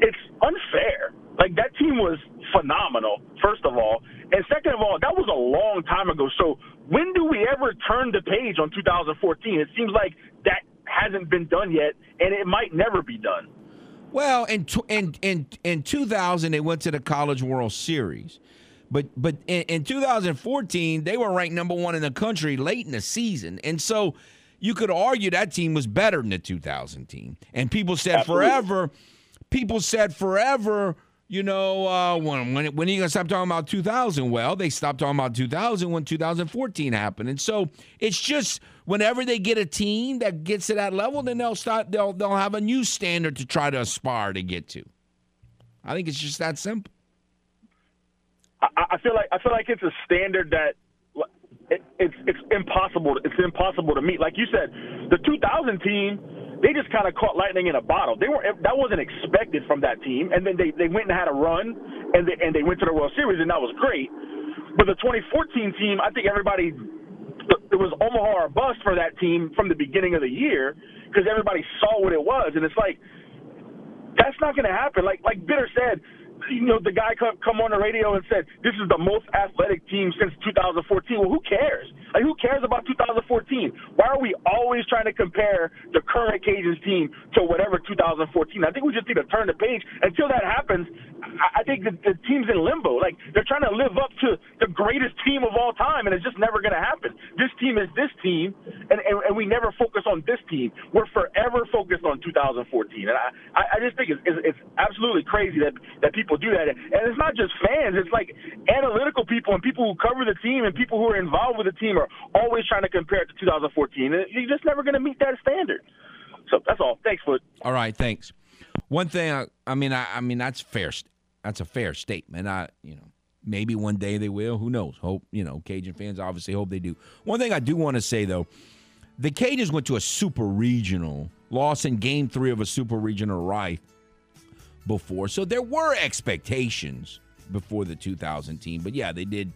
it's unfair. Like, that team was phenomenal, first of all. And second of all, that was a long time ago. So when do we ever turn the page on two thousand fourteen? It seems like that hasn't been done yet, and it might never be done. Well, in in in, in two thousand, they went to the College World Series. But but in, in two thousand fourteen, they were ranked number one in the country late in the season. And so you could argue that team was better than the two thousand team. And people said Absolutely. forever, people said forever, you know, uh, when, when, when are you going to stop talking about two thousand? Well, they stopped talking about two thousand when two thousand fourteen happened. And so it's just whenever they get a team that gets to that level, then they'll start, they'll they'll have a new standard to try to aspire to get to. I think it's just that simple. I feel like I feel like it's a standard that it, it's it's impossible it's impossible to meet. Like you said, the two thousand team, they just kind of caught lightning in a bottle. They were that wasn't expected from that team, and then they, they went and had a run, and they, and they went to the World Series, and that was great. But the twenty fourteen team, I think everybody it was Omaha or bust for that team from the beginning of the year because everybody saw what it was, and it's like that's not going to happen. Like like Bitter said. You know, the guy come, come on the radio and said, this is the most athletic team since two thousand fourteen. Well, who cares? Like, who cares about two thousand fourteen? Why are we always trying to compare the current Cajuns team to whatever two thousand fourteen? I think we just need to turn the page. Until that happens, I, I think the, the team's in limbo. Like, they're trying to live up to the greatest team of all time, and it's just never going to happen. This team is this team, and, and, and we never focus on this team. We're forever focused on two thousand fourteen. And I, I, I just think it's, it's, it's absolutely crazy that, that people do that. And it's not just fans. It's like analytical people and people who cover the team and people who are involved with the team are always trying to compare it to two thousand fourteen. You're just never going to meet that standard. So that's all. Thanks, Foote. All right, thanks. One thing, I, I mean, I, I mean that's fair. That's a fair statement. I, you know, Maybe one day they will. Who knows? Hope, you know, Cajun fans obviously hope they do. One thing I do want to say, though, the Cajuns went to a super regional, lost in game three of a super regional right before. So there were expectations before the two thousand team. But, yeah, they did.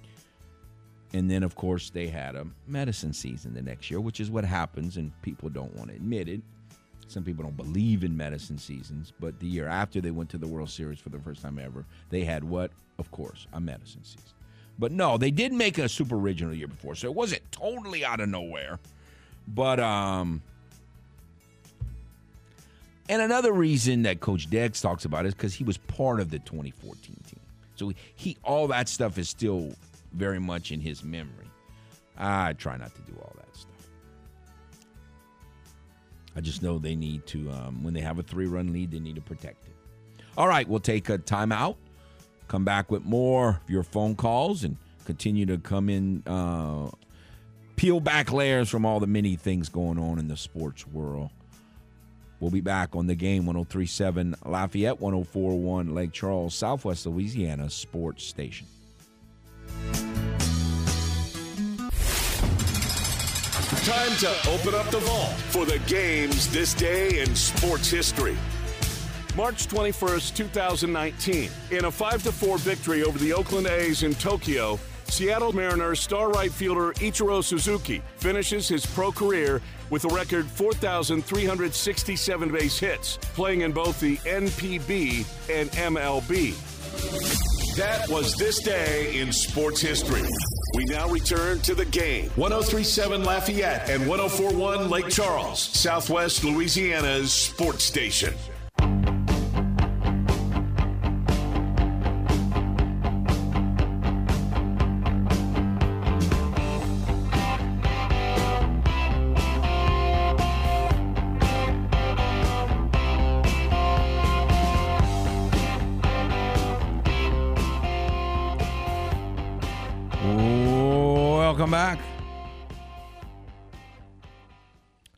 And then, of course, they had a medicine season the next year, which is what happens, and people don't want to admit it. Some people don't believe in medicine seasons, but the year after they went to the World Series for the first time ever, they had what? Of course, a medicine season. But, no, they did make a super regional year before, so it wasn't totally out of nowhere. But, um, and another reason that Coach Deggs talks about is because he was part of the twenty fourteen team. So he, he all that stuff is still very much in his memory. I try not to do all that stuff. I just know they need to, um, when they have a three-run lead, they need to protect it. All right, we'll take a timeout, come back with more of your phone calls, and continue to come in, uh, peel back layers from all the many things going on in the sports world. We'll be back on The Game, one oh three point seven Lafayette, one oh four point one Lake Charles, Southwest Louisiana Sports Station. Time to open up the vault for the games this day in sports history. March twenty-first, two thousand nineteen. In a five to four victory over the Oakland A's in Tokyo, Seattle Mariners star right fielder Ichiro Suzuki finishes his pro career with a record four thousand three hundred sixty-seven base hits, playing in both the N P B and M L B. That was this day in sports history. We now return to The Game. one oh three point seven Lafayette and one oh four point one Lake Charles, Southwest Louisiana's sports station.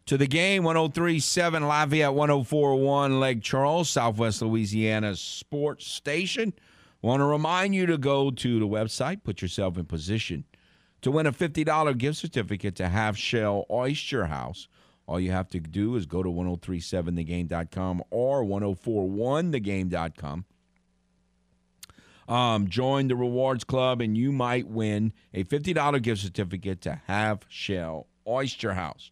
To The Game, one oh three point seven Lafayette, one oh four point one Lake Charles, Southwest Louisiana Sports Station. Want to remind you to go to the website, put yourself in position to win a fifty dollars gift certificate to Half Shell Oyster House. All you have to do is go to ten thirty-seven the game dot com or ten forty-one the game dot com. Um, join the Rewards Club, and you might win a fifty dollars gift certificate to Half Shell Oyster House.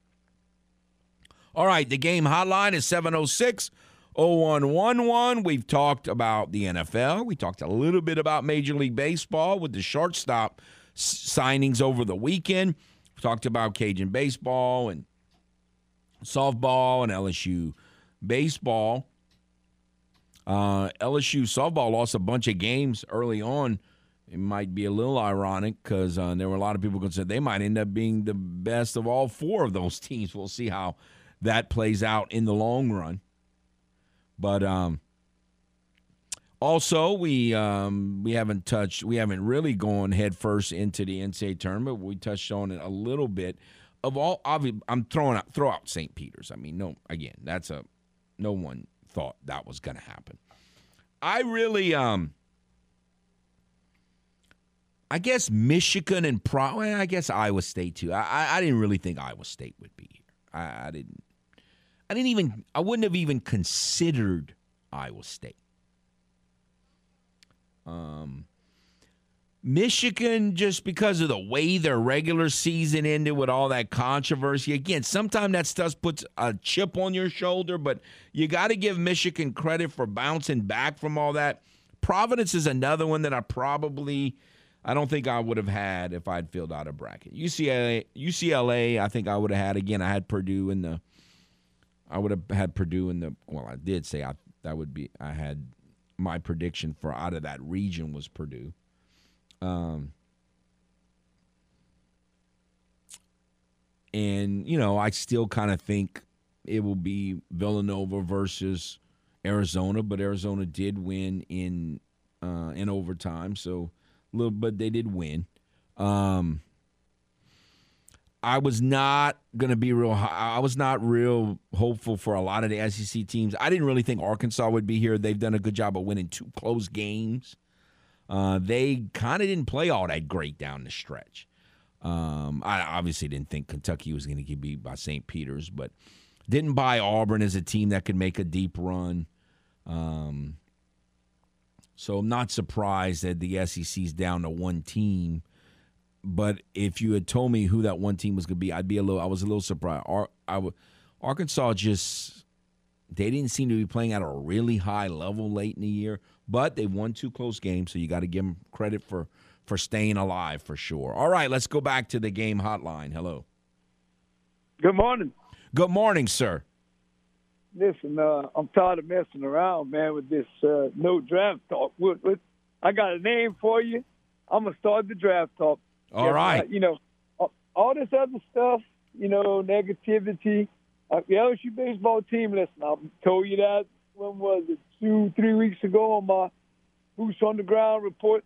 All right, the game hotline is seven oh six, oh one one one. We've talked about the N F L. We talked a little bit about Major League Baseball with the shortstop s- signings over the weekend. We talked about Cajun baseball and softball and L S U baseball. Uh, L S U softball lost a bunch of games early on. It might be a little ironic because uh, there were a lot of people who said they might end up being the best of all four of those teams. We'll see how that plays out in the long run. But um, also, we um, we haven't touched, we haven't really gone headfirst into the N C A A tournament. We touched on it a little bit. Of all, I'm throwing out, throw out Saint Peter's. I mean, no, again, that's a no one thought that was going to happen. I really, um, I guess Michigan and Pro, well, I guess Iowa State too. I, I I didn't really think Iowa State would be here. I, I didn't. I didn't even. I wouldn't have even considered Iowa State. Um, Michigan, just because of the way their regular season ended with all that controversy. Again, sometimes that stuff puts a chip on your shoulder, but you got to give Michigan credit for bouncing back from all that. Providence is another one that I probably. I don't think I would have had if I'd filled out a bracket. U C L A, U C L A. I think I would have had again. I had Purdue in the. I would have had Purdue in the. Well, I did say I that would be. I had my prediction for out of that region was Purdue. Um. And you know, I still kind of think it will be Villanova versus Arizona, but Arizona did win in uh, in overtime, so. Little, but they did win. Um, I was not going to be real high. I was not real hopeful for a lot of the S E C teams. I didn't really think Arkansas would be here. They've done a good job of winning two close games. Uh, they kind of didn't play all that great down the stretch. Um, I obviously didn't think Kentucky was going to get beat by Saint Peter's, but didn't buy Auburn as a team that could make a deep run. Um, so I'm not surprised that the S E C's down to one team. But if you had told me who that one team was going to be, I'd be a little. I was a little surprised. Ar- I w- Arkansas just they didn't seem to be playing at a really high level late in the year. But they won two close games, so you got to give them credit for, for staying alive for sure. All right, let's go back to the game hotline. Hello. Good morning. Good morning, sir. Listen, uh, I'm tired of messing around, man, with this uh, no draft talk. We're, we're, I got a name for you. I'm going to start the draft talk. All yeah, right. Uh, you know, all this other stuff, you know, negativity. Uh, the L S U baseball team, listen, I told you that. When was it? Two, three weeks ago on my boots on the ground report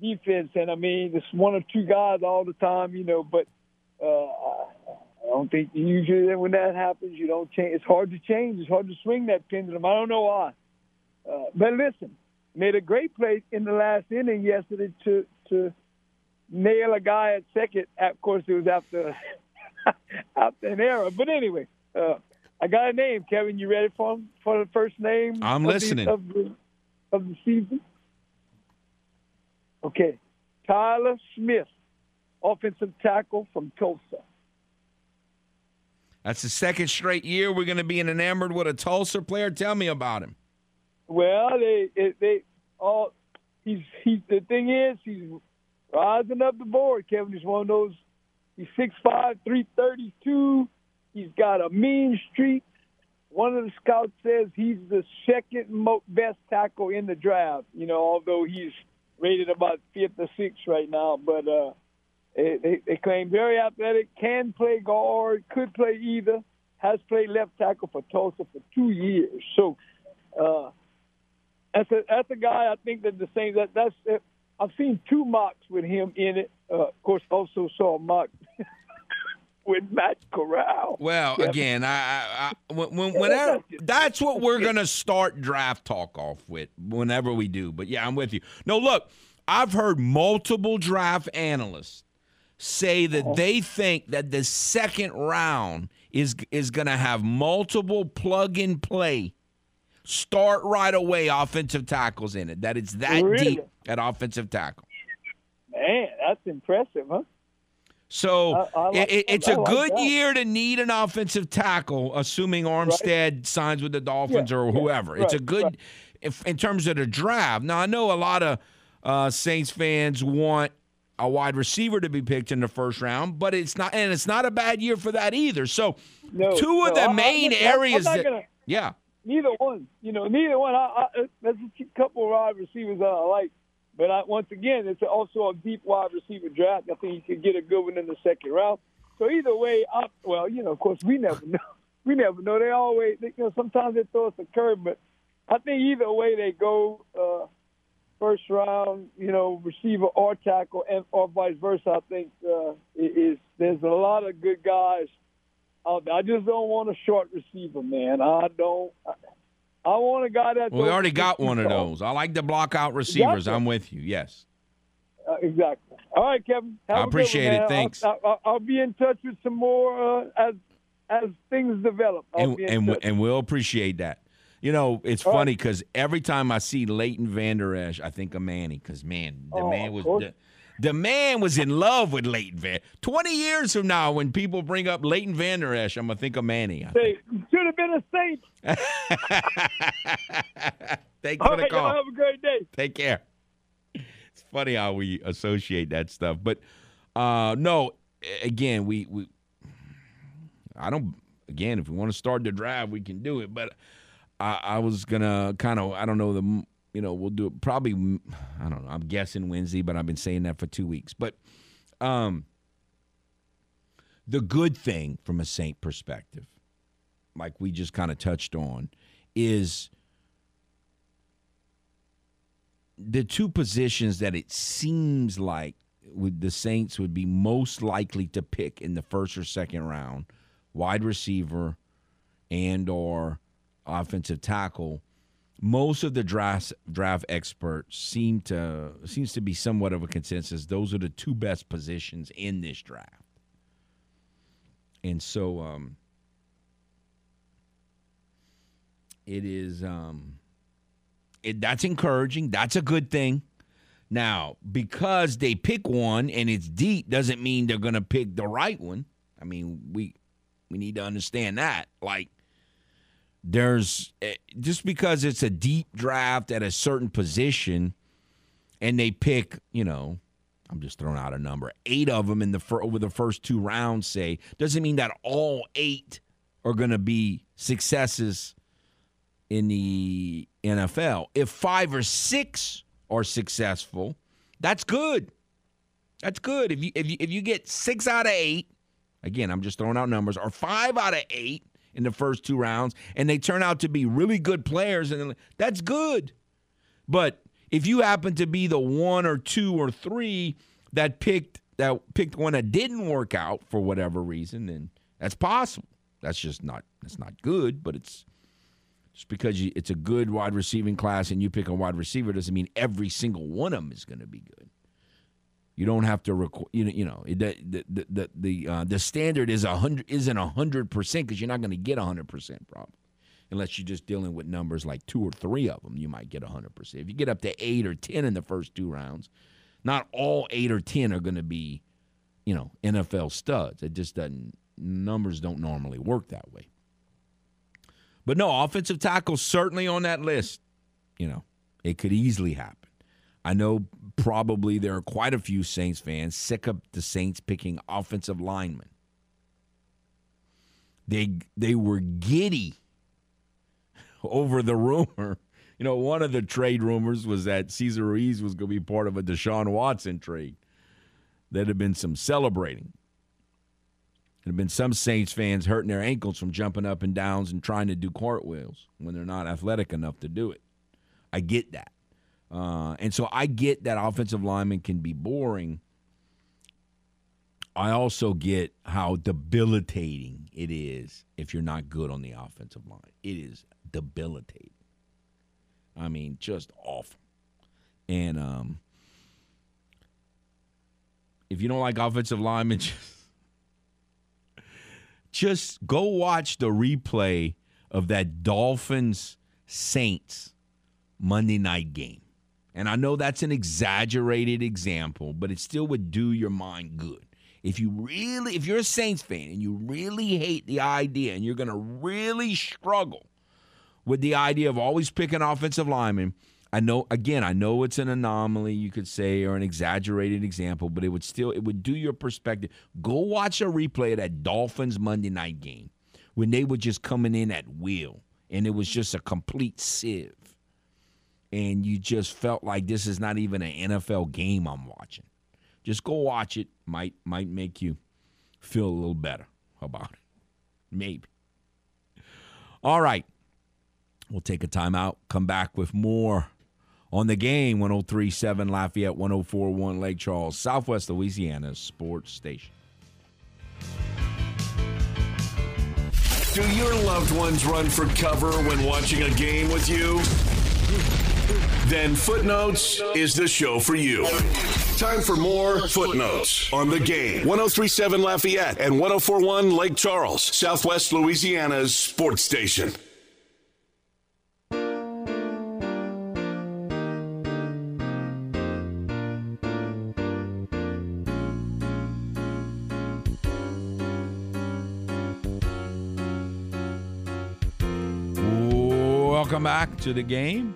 defense. And, I mean, it's one or two guys all the time, you know. But uh, I don't think usually when that happens, you don't change. It's hard to change. It's hard to swing that pendulum. I don't know why. Uh, but, listen, made a great play in the last inning yesterday to, to nail a guy at second. Of course, it was after, after an error. But, anyway, uh I got a name, Kevin. You ready for him, for the first name? I'm of listening. The, of, the, of the season? Okay. Tyler Smith, offensive tackle from Tulsa. That's the second straight year we're going to be enamored with a Tulsa player. Tell me about him. Well, they they, they all he's he, the thing is he's rising up the board, Kevin. He's one of those he's six five, three thirty-two. He's got a mean streak. One of the scouts says he's the second mo- best tackle in the draft, you know, although he's rated about fifth or sixth right now. But uh, they, they claim very athletic, can play guard, could play either, has played left tackle for Tulsa for two years. So uh, that's, a, that's a guy I think that the Saints, that, that's, uh, I've seen two mocks with him in it. Uh, of course, also saw a mock with Matt Corral. Well, yeah. again, I, I when, when, whenever, that's what we're going to start draft talk off with whenever we do. But, yeah, I'm with you. No, look, I've heard multiple draft analysts say that oh. they think that the second round is, is going to have multiple plug-and-play, start-right-away offensive tackles in it, that it's that really? deep at offensive tackle. Man, that's impressive, huh? So I, I like, it, it's I, I a good like year to need an offensive tackle, assuming Armstead right. signs with the Dolphins yeah, or whoever. Yeah, it's right, a good right. if, in terms of the draft. Now, I know a lot of uh, Saints fans want a wide receiver to be picked in the first round, but it's not, and it's not a bad year for that either. So no, two of no, the I, main I, I, areas that gonna, yeah, neither one, you know, neither one. I, I, that's a couple of wide receivers that I like. But I, once again, it's also a deep wide receiver draft. I think you could get a good one in the second round. So either way, I, well, you know, of course, we never know. We never know. They always, they, you know, sometimes they throw us a curve. But I think either way they go, uh, first round, you know, receiver or tackle, and or vice versa. I think uh, is there's a lot of good guys out there. I just don't want a short receiver, man. I don't. I, I want a guy that. Well, we already got one of those. I like to block out receivers. Exactly. I'm with you. Yes. Uh, exactly. All right, Kevin. Have I appreciate it. Man. Thanks. I'll, I'll, I'll be in touch with some more uh, as as things develop. I'll and be in and, touch. and we'll appreciate that. You know, it's All funny because right. every time I see Leighton Vander Esch, I think of Manny because man, the oh, man was the, the man was in love with Leighton Vander. Twenty years from now, when people bring up Leighton Vander Esch, I'm gonna think of Manny. I think. Should have been a Saint. Thanks All for the right, call. Have a great day. Take care. It's funny how we associate that stuff, but uh, no. Again, we, we I don't. Again, if we want to start the drive, we can do it. But I, I was gonna kind of. I don't know the. You know, we'll do it probably. I don't know. I'm guessing Wednesday, but I've been saying that for two weeks. But um, the good thing from a Saint perspective, like we just kind of touched on, is the two positions that it seems like would the Saints would be most likely to pick in the first or second round, wide receiver and or offensive tackle, most of the draft draft experts seem to seems to be somewhat of a consensus. Those are the two best positions in this draft. And so um, it is um, it, that's encouraging. That's a good thing. Now, because they pick one and it's deep doesn't mean they're going to pick the right one. I mean, we we need to understand that. Like, there's – just because it's a deep draft at a certain position and they pick, you know, I'm just throwing out a number, eight of them in the over the first two rounds, say, doesn't mean that all eight are going to be successes in the N F L. If five or six – are successful, that's good. That's good. If you if you if you get six out of eight, again, I'm just throwing out numbers, or five out of eight in the first two rounds, and they turn out to be really good players, and that's good. But if you happen to be the one or two or three that picked that picked one that didn't work out for whatever reason, then that's possible. That's just not that's not good, but it's Just because you, it's a good wide receiving class and you pick a wide receiver doesn't mean every single one of them is going to be good. You don't have to record. You know, you know the the the the, uh, the standard is a hundred isn't a hundred percent because you're not going to get a hundred percent probably, unless you're just dealing with numbers like two or three of them. You might get a hundred percent. If you get up to eight or ten in the first two rounds, not all eight or ten are going to be, you know, N F L studs. It just doesn't. Numbers don't normally work that way. But, no, offensive tackle certainly on that list. You know, it could easily happen. I know probably there are quite a few Saints fans sick of the Saints picking offensive linemen. They they were giddy over the rumor. You know, one of the trade rumors was that Cesar Ruiz was going to be part of a Deshaun Watson trade. There had been some celebrating. There have been some Saints fans hurting their ankles from jumping up and downs and trying to do cartwheels when they're not athletic enough to do it. I get that. Uh, and so I get that offensive linemen can be boring. I also get how debilitating it is if you're not good on the offensive line. It is debilitating. I mean, just awful. And um, if you don't like offensive linemen, just Just go watch the replay of that Dolphins-Saints Monday night game. And I know that's an exaggerated example, but it still would do your mind good. If you really, if you're a Saints fan and you really hate the idea and you're going to really struggle with the idea of always picking offensive linemen, I know, again, I know it's an anomaly, you could say, or an exaggerated example, but it would still, it would do your perspective. Go watch a replay of that Dolphins Monday night game when they were just coming in at will, and it was just a complete sieve. And you just felt like this is not even an N F L game I'm watching. Just go watch it. Might, might make you feel a little better about it. Maybe. All right. We'll take a timeout, come back with more. On the game, one oh three point seven Lafayette, one oh four point one Lake Charles, Southwest Louisiana Sports Station. Do your loved ones run for cover when watching a game with you? Then Footnotes is the show for you. Time for more Footnotes on the game. one oh three point seven Lafayette and one oh four point one Lake Charles, Southwest Louisiana's Sports Station. Welcome back to the game.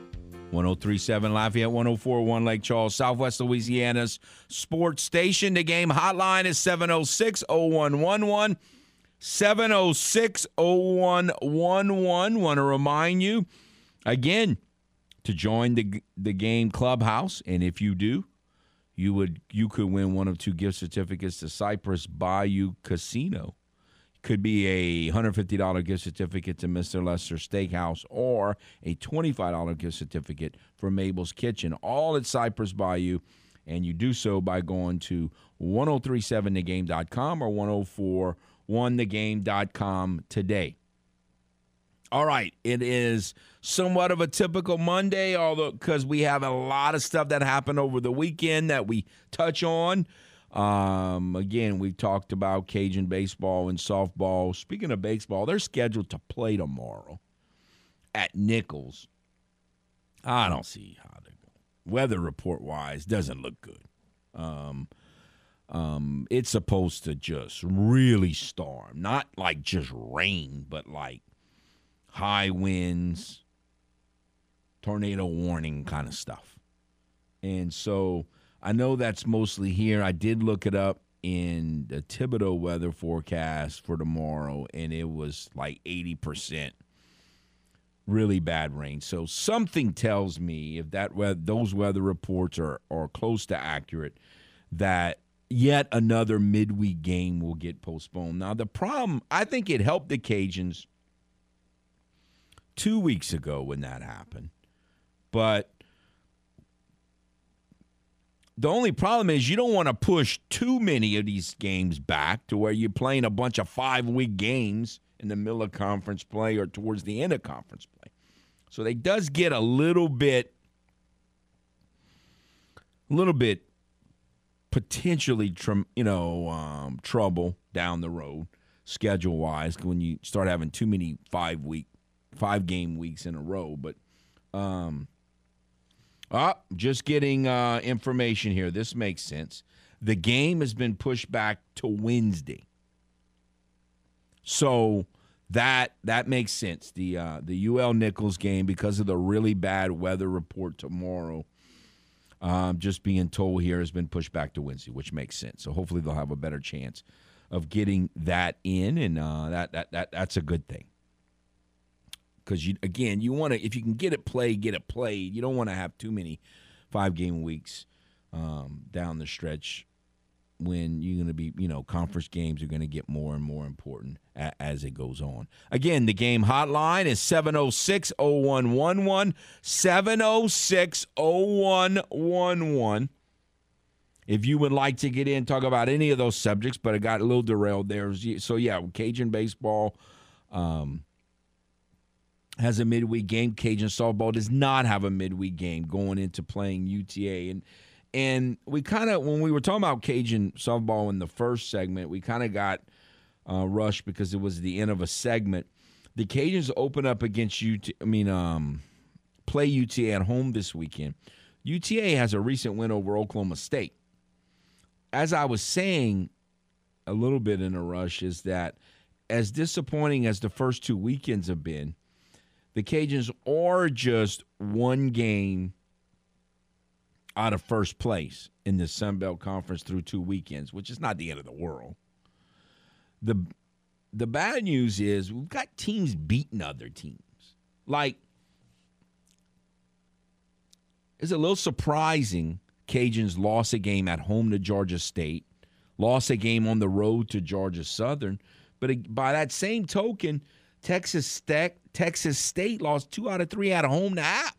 one oh three point seven Lafayette, one oh four point one Lake Charles, Southwest Louisiana's Sports Station. The game hotline is seven oh six, oh one one one. seven oh six, oh one one one. Want to remind you, again, to join the the game clubhouse. And if you do, you would you could win one of two gift certificates to Cypress Bayou Casino. Could be a one hundred fifty dollars gift certificate to Mister Lester Steakhouse or a twenty-five dollars gift certificate for Mabel's Kitchen, all at Cypress Bayou. And you do so by going to one oh three seven the game dot com or one oh four one the game dot com today. All right, it is somewhat of a typical Monday, although because we have a lot of stuff that happened over the weekend that we touch on. Um, again, we talked about Cajun baseball and softball. Speaking of baseball, they're scheduled to play tomorrow at Nichols. I don't see how they're going. Weather report-wise, doesn't look good. Um, um, it's supposed to just really storm, not like just rain, but like high winds, tornado warning kind of stuff. And so I know that's mostly here. I did look it up in the Thibodeau weather forecast for tomorrow, and it was like eighty percent really bad rain. So something tells me, if that weather, those weather reports are, are close to accurate, that yet another midweek game will get postponed. Now, the problem, I think it helped the Cajuns two weeks ago when that happened, but the only problem is you don't want to push too many of these games back to where you're playing a bunch of five-week games in the middle of conference play or towards the end of conference play. So they does get a little bit, a little bit potentially, you know, um, trouble down the road schedule-wise when you start having too many five-week, five-game weeks in a row. But um, oh, just getting uh, information here. This makes sense. The game has been pushed back to Wednesday. So that that makes sense. The uh, the U L Nichols game, because of the really bad weather report tomorrow, um, just being told here, has been pushed back to Wednesday, which makes sense. So hopefully they'll have a better chance of getting that in, and uh, that that that that's a good thing. Because, you again, you want to, if you can get it played, get it played. You don't want to have too many five-game weeks um, down the stretch when you're going to be, you know, conference games are going to get more and more important a- as it goes on. Again, the game hotline is seven oh six, oh one one one, seven oh six, oh one one one. If you would like to get in, talk about any of those subjects, but it got a little derailed there. So, yeah, Cajun baseball um, – has a midweek game. Cajun softball does not have a midweek game going into playing U T A. And and we kind of, when we were talking about Cajun softball in the first segment, we kind of got uh, rushed because it was the end of a segment. The Cajuns open up against U T A, I mean, um, play U T A at home this weekend. U T A has a recent win over Oklahoma State. As I was saying a little bit in a rush, is that as disappointing as the first two weekends have been, the Cajuns are just one game out of first place in the Sun Belt Conference through two weekends, which is not the end of the world. The the bad news is we've got teams beating other teams. Like, it's a little surprising Cajuns lost a game at home to Georgia State, lost a game on the road to Georgia Southern, but by that same token, Texas Tech, Texas State lost two out of three at home to App.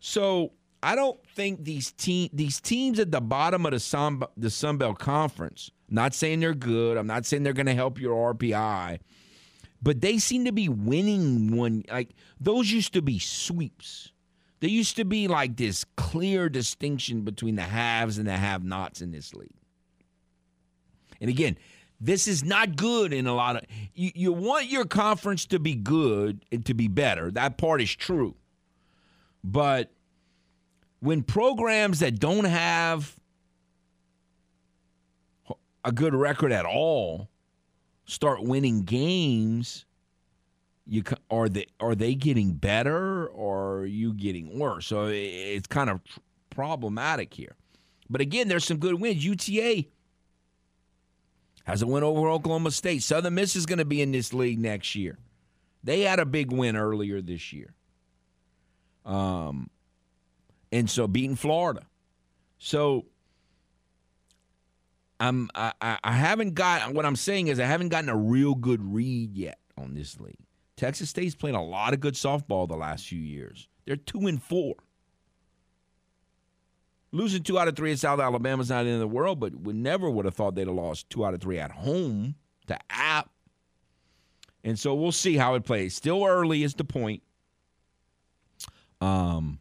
So I don't think these team these teams at the bottom of the Sun the Sun Belt Conference. Not saying they're good. I'm not saying they're going to help your R P I, but they seem to be winning one. Like those used to be sweeps. There used to be like this clear distinction between the haves and the have-nots in this league. And again, this is not good in a lot of you, – you want your conference to be good and to be better. That part is true. But when programs that don't have a good record at all start winning games, you are they, are they getting better or are you getting worse? So it's kind of problematic here. But, again, there's some good wins. U T A – has a win over Oklahoma State. Southern Miss is going to be in this league next year. They had a big win earlier this year. Um, and so beating Florida. So I'm, I, I haven't got – what I'm saying is I haven't gotten a real good read yet on this league. Texas State's played a lot of good softball the last few years. They're two and four. Losing two out of three at South Alabama is not the end of the world, but we never would have thought they'd have lost two out of three at home to App. And so we'll see how it plays. Still early is the point. Um,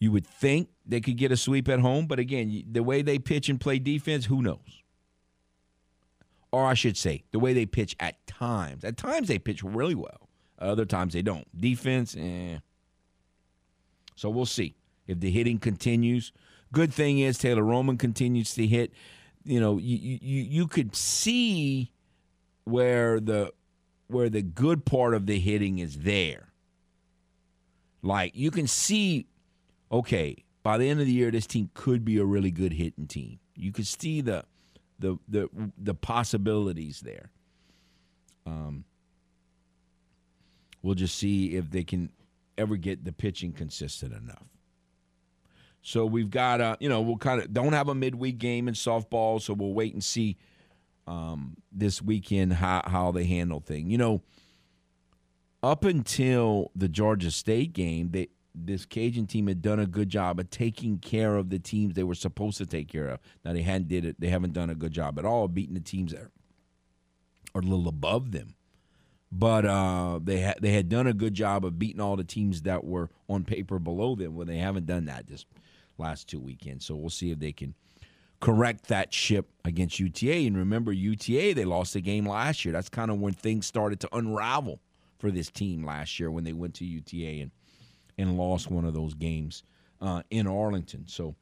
you would think they could get a sweep at home, but again, the way they pitch and play defense, who knows? Or I should say, the way they pitch at times. At times they pitch really well. Other times they don't. Defense, eh. So we'll see if the hitting continues. Good thing is Taylor Roman continues to hit. You know, you you, you could see where the where the good part of the hitting is there. Like, you can see, okay, by the end of the year, this team could be a really good hitting team. You could see the the the the possibilities there. Um, we'll just see if they can ever get the pitching consistent enough. So we've got a, you know, we'll kind of don't have a midweek game in softball, so we'll wait and see um, this weekend how how they handle things. You know, up until the Georgia State game, they, this Cajun team had done a good job of taking care of the teams they were supposed to take care of. Now they hadn't did it; they haven't done a good job at all beating the teams that are a little above them. But uh, they had they had done a good job of beating all the teams that were on paper below them. Well, they haven't done that this last two weekends. So we'll see if they can correct that ship against U T A. And remember, U T A, they lost the game last year. That's kind of when things started to unravel for this team last year when they went to U T A and and lost one of those games uh, in Arlington. So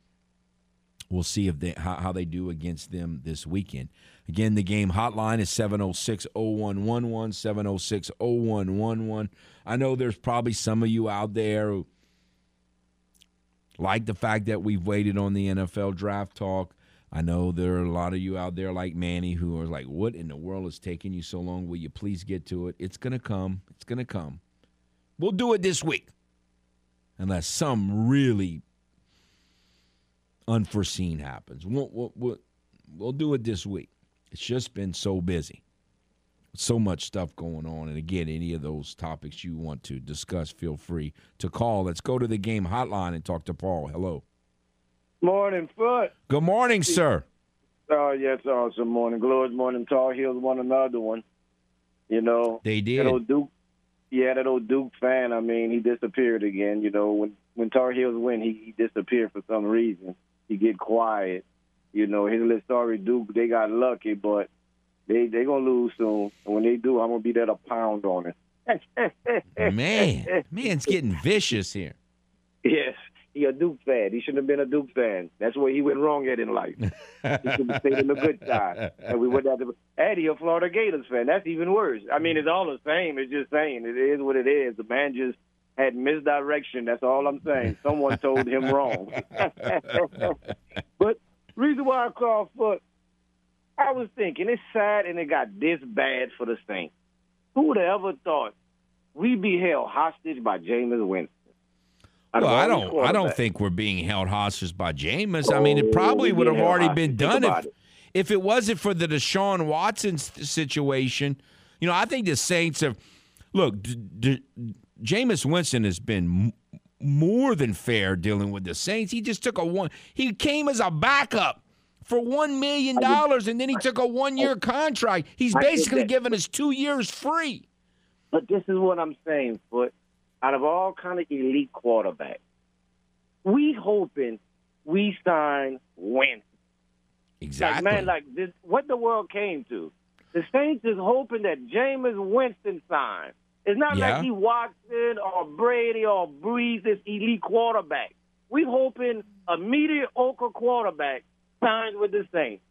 we'll see if they how, how they do against them this weekend. Again, the game hotline is seven oh six, oh one one one, seven oh six, oh one one one. I know there's probably some of you out there who like the fact that we've waited on the N F L draft talk. I know there are a lot of you out there like Manny who are like, what in the world is taking you so long? Will you please get to it? It's going to come. It's going to come. We'll do it this week. Unless some really unforeseen happens. We'll, we'll, we'll, we'll do it this week. It's just been so busy. So much stuff going on. And, again, any of those topics you want to discuss, feel free to call. Let's go to the game hotline and talk to Paul. Hello. Morning, Foote. Good morning, sir. Oh, yes, awesome morning. Glorious morning. Tar Heels won another one. You know. They did. That old Duke, yeah, that old Duke fan, I mean, he disappeared again. You know, when, when Tar Heels win, he, he disappeared for some reason. He get quiet. You know, his little sorry Duke, they got lucky, but They they gonna lose soon, and when they do, I'm gonna be there to pound on it. Man, man's getting vicious here. Yes, he a Duke fan. He shouldn't have been a Duke fan. That's where he went wrong at in life. He should have stayed on the good side. And we went out to. And he a Florida Gators fan. That's even worse. I mean, it's all the same. It's just saying it is what it is. The man just had misdirection. That's all I'm saying. Someone told him wrong. But reason why I called Foote. I was thinking, it's sad and it got this bad for the Saints. Who would have ever thought we'd be held hostage by Jameis Winston? Well, I don't I don't think we're being held hostage by Jameis. Oh, I mean, it probably would have already been done if, if it wasn't for the Deshaun Watson situation. You know, I think the Saints have – look, D- D- Jameis Winston has been m- more than fair dealing with the Saints. He just took a one – he came as a backup. For one million dollars, and then he took a one-year contract. He's basically giving us two years free. But this is what I'm saying, Foote. Out of all kind of elite quarterbacks, we hoping we sign Wentz. Exactly. Like, man, like this, what the world came to. The Saints is hoping that Jameis Winston signs. It's not yeah. like he Watson or Brady or Breeze is elite quarterback. We hoping a mediocre quarterback signed with the Saints.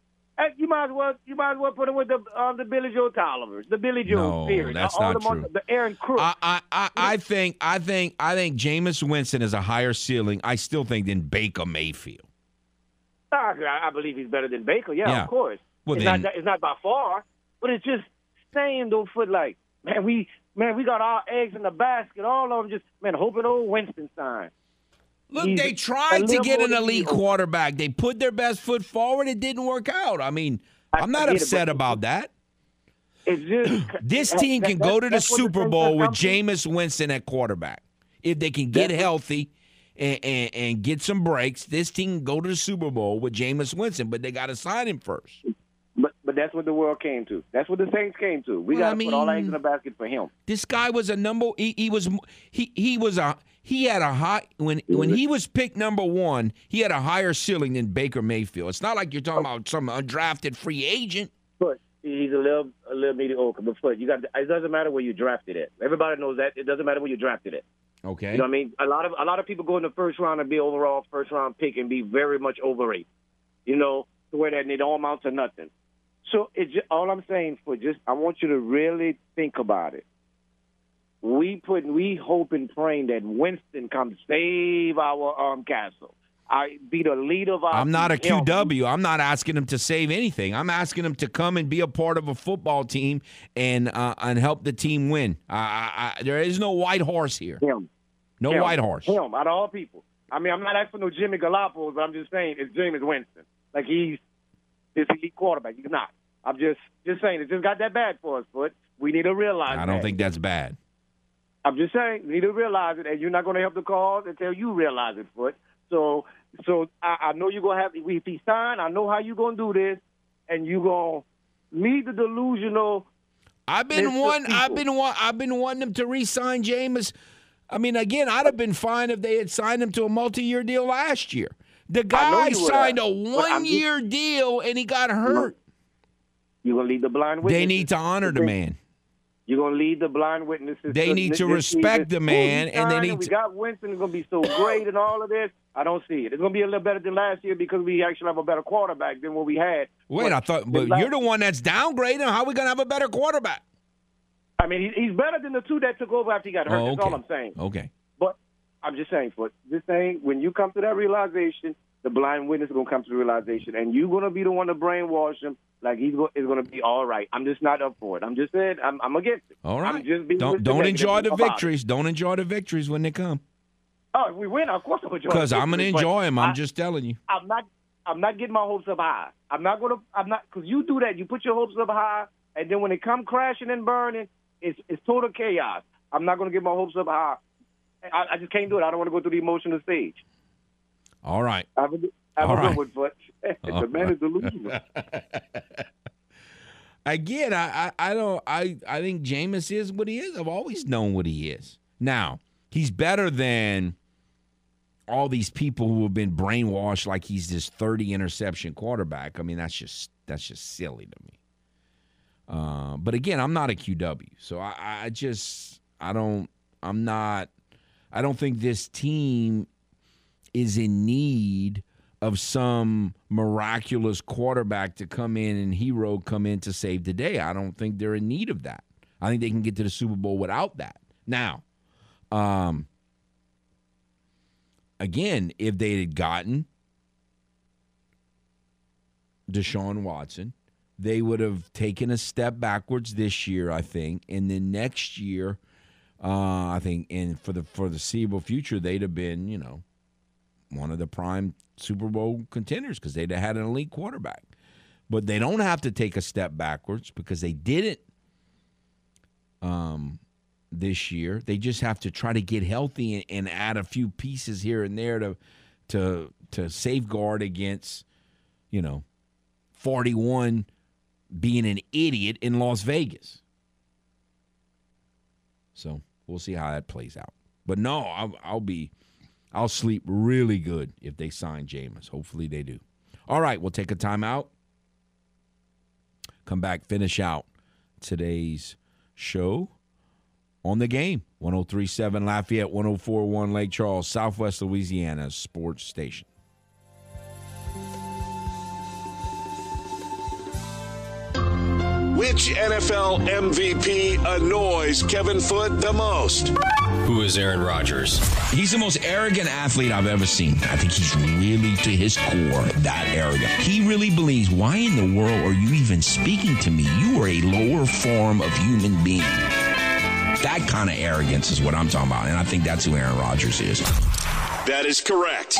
You might as well, you might as well put him with the uh, the Billy Joe Tollivers, the Billy Joe no, theory. That's all not the, true. The Aaron Crooks. I, I, I, I think I think I think Jameis Winston is a higher ceiling. I still think than Baker Mayfield. I, I believe he's better than Baker. Yeah, yeah. Of course. Well, it's then, not it's not by far, but it's just saying though, Foote, like man, we man we got our eggs in the basket. All of them just man hoping old Winston signs. Look, He's they tried to get an elite quarterback. They put their best Foote forward. It didn't work out. I mean, I I'm not upset it, about that. It's just, this team that, can that, go to the Super Bowl with Jameis Winston at quarterback. If they can get healthy and, and, and get some breaks, this team can go to the Super Bowl with Jameis Winston, but they got to sign him first. But but what that's what the world came to. That's what the Saints came to. We well, got to I mean, put all our eggs in the basket for him. This guy was a number. He, he was he he was a he had a high when when he was picked number one. He had a higher ceiling than Baker Mayfield. It's not like you're talking about some undrafted free agent. But he's a little a little mediocre. But foot, you got to, it doesn't matter where you drafted at. Everybody knows that. It doesn't matter where you drafted at. Okay. You know what I mean? A lot of a lot of people go in the first round and be overall first round pick and be very much overrated. You know. To where that it all amounts to nothing. So it just, all I'm saying for just I want you to really think about it. We put we hope and praying that Winston comes save our um, castle. I be the leader of our. I'm not a Q W. I'm not asking him to save anything. I'm asking him to come and be a part of a football team and uh, and help the team win. Uh, I, I, there is no white horse here. Him. No him. white horse. Him out of all people. I mean, I'm not asking no Jimmy Garoppolo, but I'm just saying it's Jameis Winston. Like, he's this elite quarterback. He's not. I'm just just saying it just got that bad for us, but we need to realize that. I don't that. think that's bad. I'm just saying we need to realize it, and you're not going to help the cause until you realize it, Foot. So so I, I know you're going to have – if he signed, I know how you're going to do this, and you're going to lead the delusional – I've been one. I've been one. I've been wanting him to re-sign Jameis. I mean, again, I'd have been fine if they had signed him to a multi-year deal last year. The guy signed a one-year deal, and he got hurt. You're going to lead the blind witnesses. They need to honor the man. You're going to lead the blind witnesses. They need to respect the man. and they need. We got Winston. It's going to be so great and all of this. I don't see it. It's going to be a little better than last year because we actually have a better quarterback than what we had. Wait, I thought – but you're the one that's downgrading. How are we going to have a better quarterback? I mean, he's better than the two that took over after he got hurt. That's all I'm saying. Okay. I'm just saying, Foot, this thing, when you come to that realization, the blind witness is going to come to the realization, and you're going to be the one to brainwash him like he's go- going to be all right. I'm just not up for it. I'm just saying I'm, I'm against it. All right. I'm just being don't don't enjoy the victories. It. Don't enjoy the victories when they come. Oh, if we win, of course I'm going to enjoy them. Because I'm going to enjoy them. I'm I, just telling you. I'm not I'm not getting my hopes up high. I'm not going to – I'm not – because you do that. You put your hopes up high, and then when they come crashing and burning, it's, it's total chaos. I'm not going to get my hopes up high. I, I just can't do it. I don't want to go through the emotional stage. All right. I have a, I have All a right. good one, but the man is delusional. Again, I, I, I don't. I, I think Jameis is what he is. I've always known what he is. Now he's better than all these people who have been brainwashed like he's this thirty interception quarterback. I mean, that's just that's just silly to me. Uh, but again, I'm not a Q W, so I, I just I don't. I'm not. I don't think this team is in need of some miraculous quarterback to come in and hero come in to save the day. I don't think they're in need of that. I think they can get to the Super Bowl without that. Now, um, again, if they had gotten Deshaun Watson, they would have taken a step backwards this year, I think, and then next year – Uh, I think, and for the for the foreseeable future, they'd have been, you know, one of the prime Super Bowl contenders because they'd have had an elite quarterback. But they don't have to take a step backwards because they didn't um, this year. They just have to try to get healthy and, and add a few pieces here and there to to to safeguard against, you know, forty-one being an idiot in Las Vegas. So we'll see how that plays out. But no, I'll, I'll be, I'll sleep really good if they sign Jameis. Hopefully they do. All right, we'll take a timeout. Come back, finish out today's show on the game. one oh three point seven Lafayette, one oh four point one Lake Charles, Southwest Louisiana Sports Station. Which N F L M V P annoys Kevin Foote the most? Who is Aaron Rodgers? He's the most arrogant athlete I've ever seen. I think he's really, to his core, that arrogant. He really believes, why in the world are you even speaking to me? You are a lower form of human being. That kind of arrogance is what I'm talking about, and I think that's who Aaron Rodgers is. That is correct.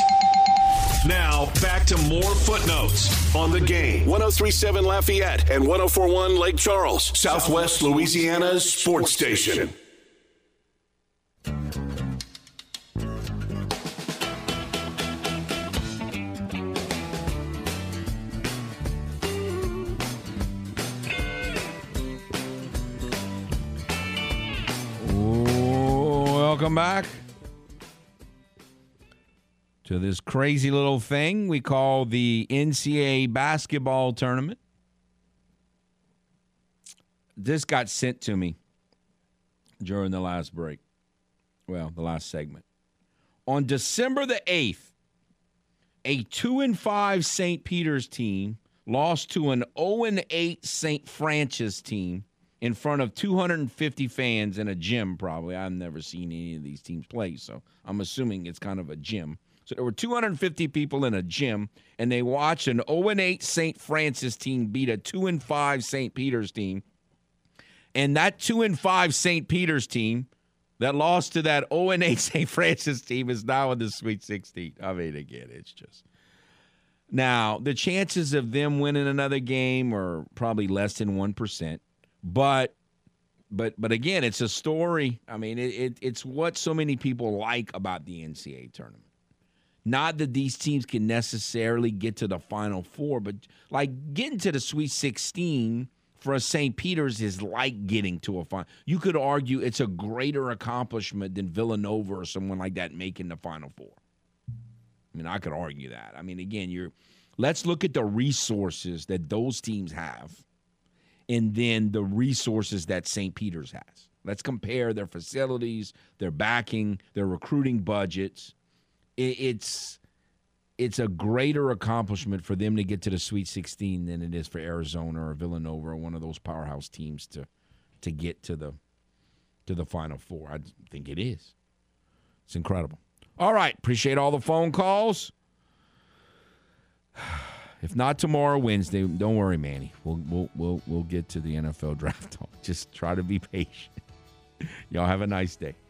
Now, back to more footnotes on the game. one oh three point seven Lafayette and one oh four point one Lake Charles, Southwest Louisiana Sports Station. Welcome back to this crazy little thing we call the N C A A basketball tournament. This got sent to me during the last break. Well, the last segment. On December the eighth, a two and five Saint Peter's team lost to an oh and eight Saint Francis team in front of two hundred fifty fans in a gym, probably. I've never seen any of these teams play, so I'm assuming it's kind of a gym. So there were two hundred fifty people in a gym, and they watched an oh and eight Saint Francis team beat a two and five Saint Peter's team. And that two and five Saint Peter's team that lost to that oh and eight Saint Francis team is now in the Sweet sixteen. I mean, again, it's just... Now, the chances of them winning another game are probably less than one percent. But, but, but again, it's a story. I mean, it, it it's what so many people like about the N C A A tournament. Not that these teams can necessarily get to the Final Four, but like getting to the Sweet sixteen for a Saint Peter's is like getting to a final. You could argue it's a greater accomplishment than Villanova or someone like that making the Final Four. I mean, I could argue that. I mean, again, you're. Let's look at the resources that those teams have. And then the resources that Saint Peter's has. Let's compare their facilities, their backing, their recruiting budgets. It's it's a greater accomplishment for them to get to the Sweet sixteen than it is for Arizona or Villanova or one of those powerhouse teams to to get to the to the Final Four. I think it is. It's incredible. All right, appreciate all the phone calls. If not tomorrow, Wednesday, don't worry, Manny. We'll we'll we'll, we'll get to the N F L draft. Just try to be patient. Y'all have a nice day.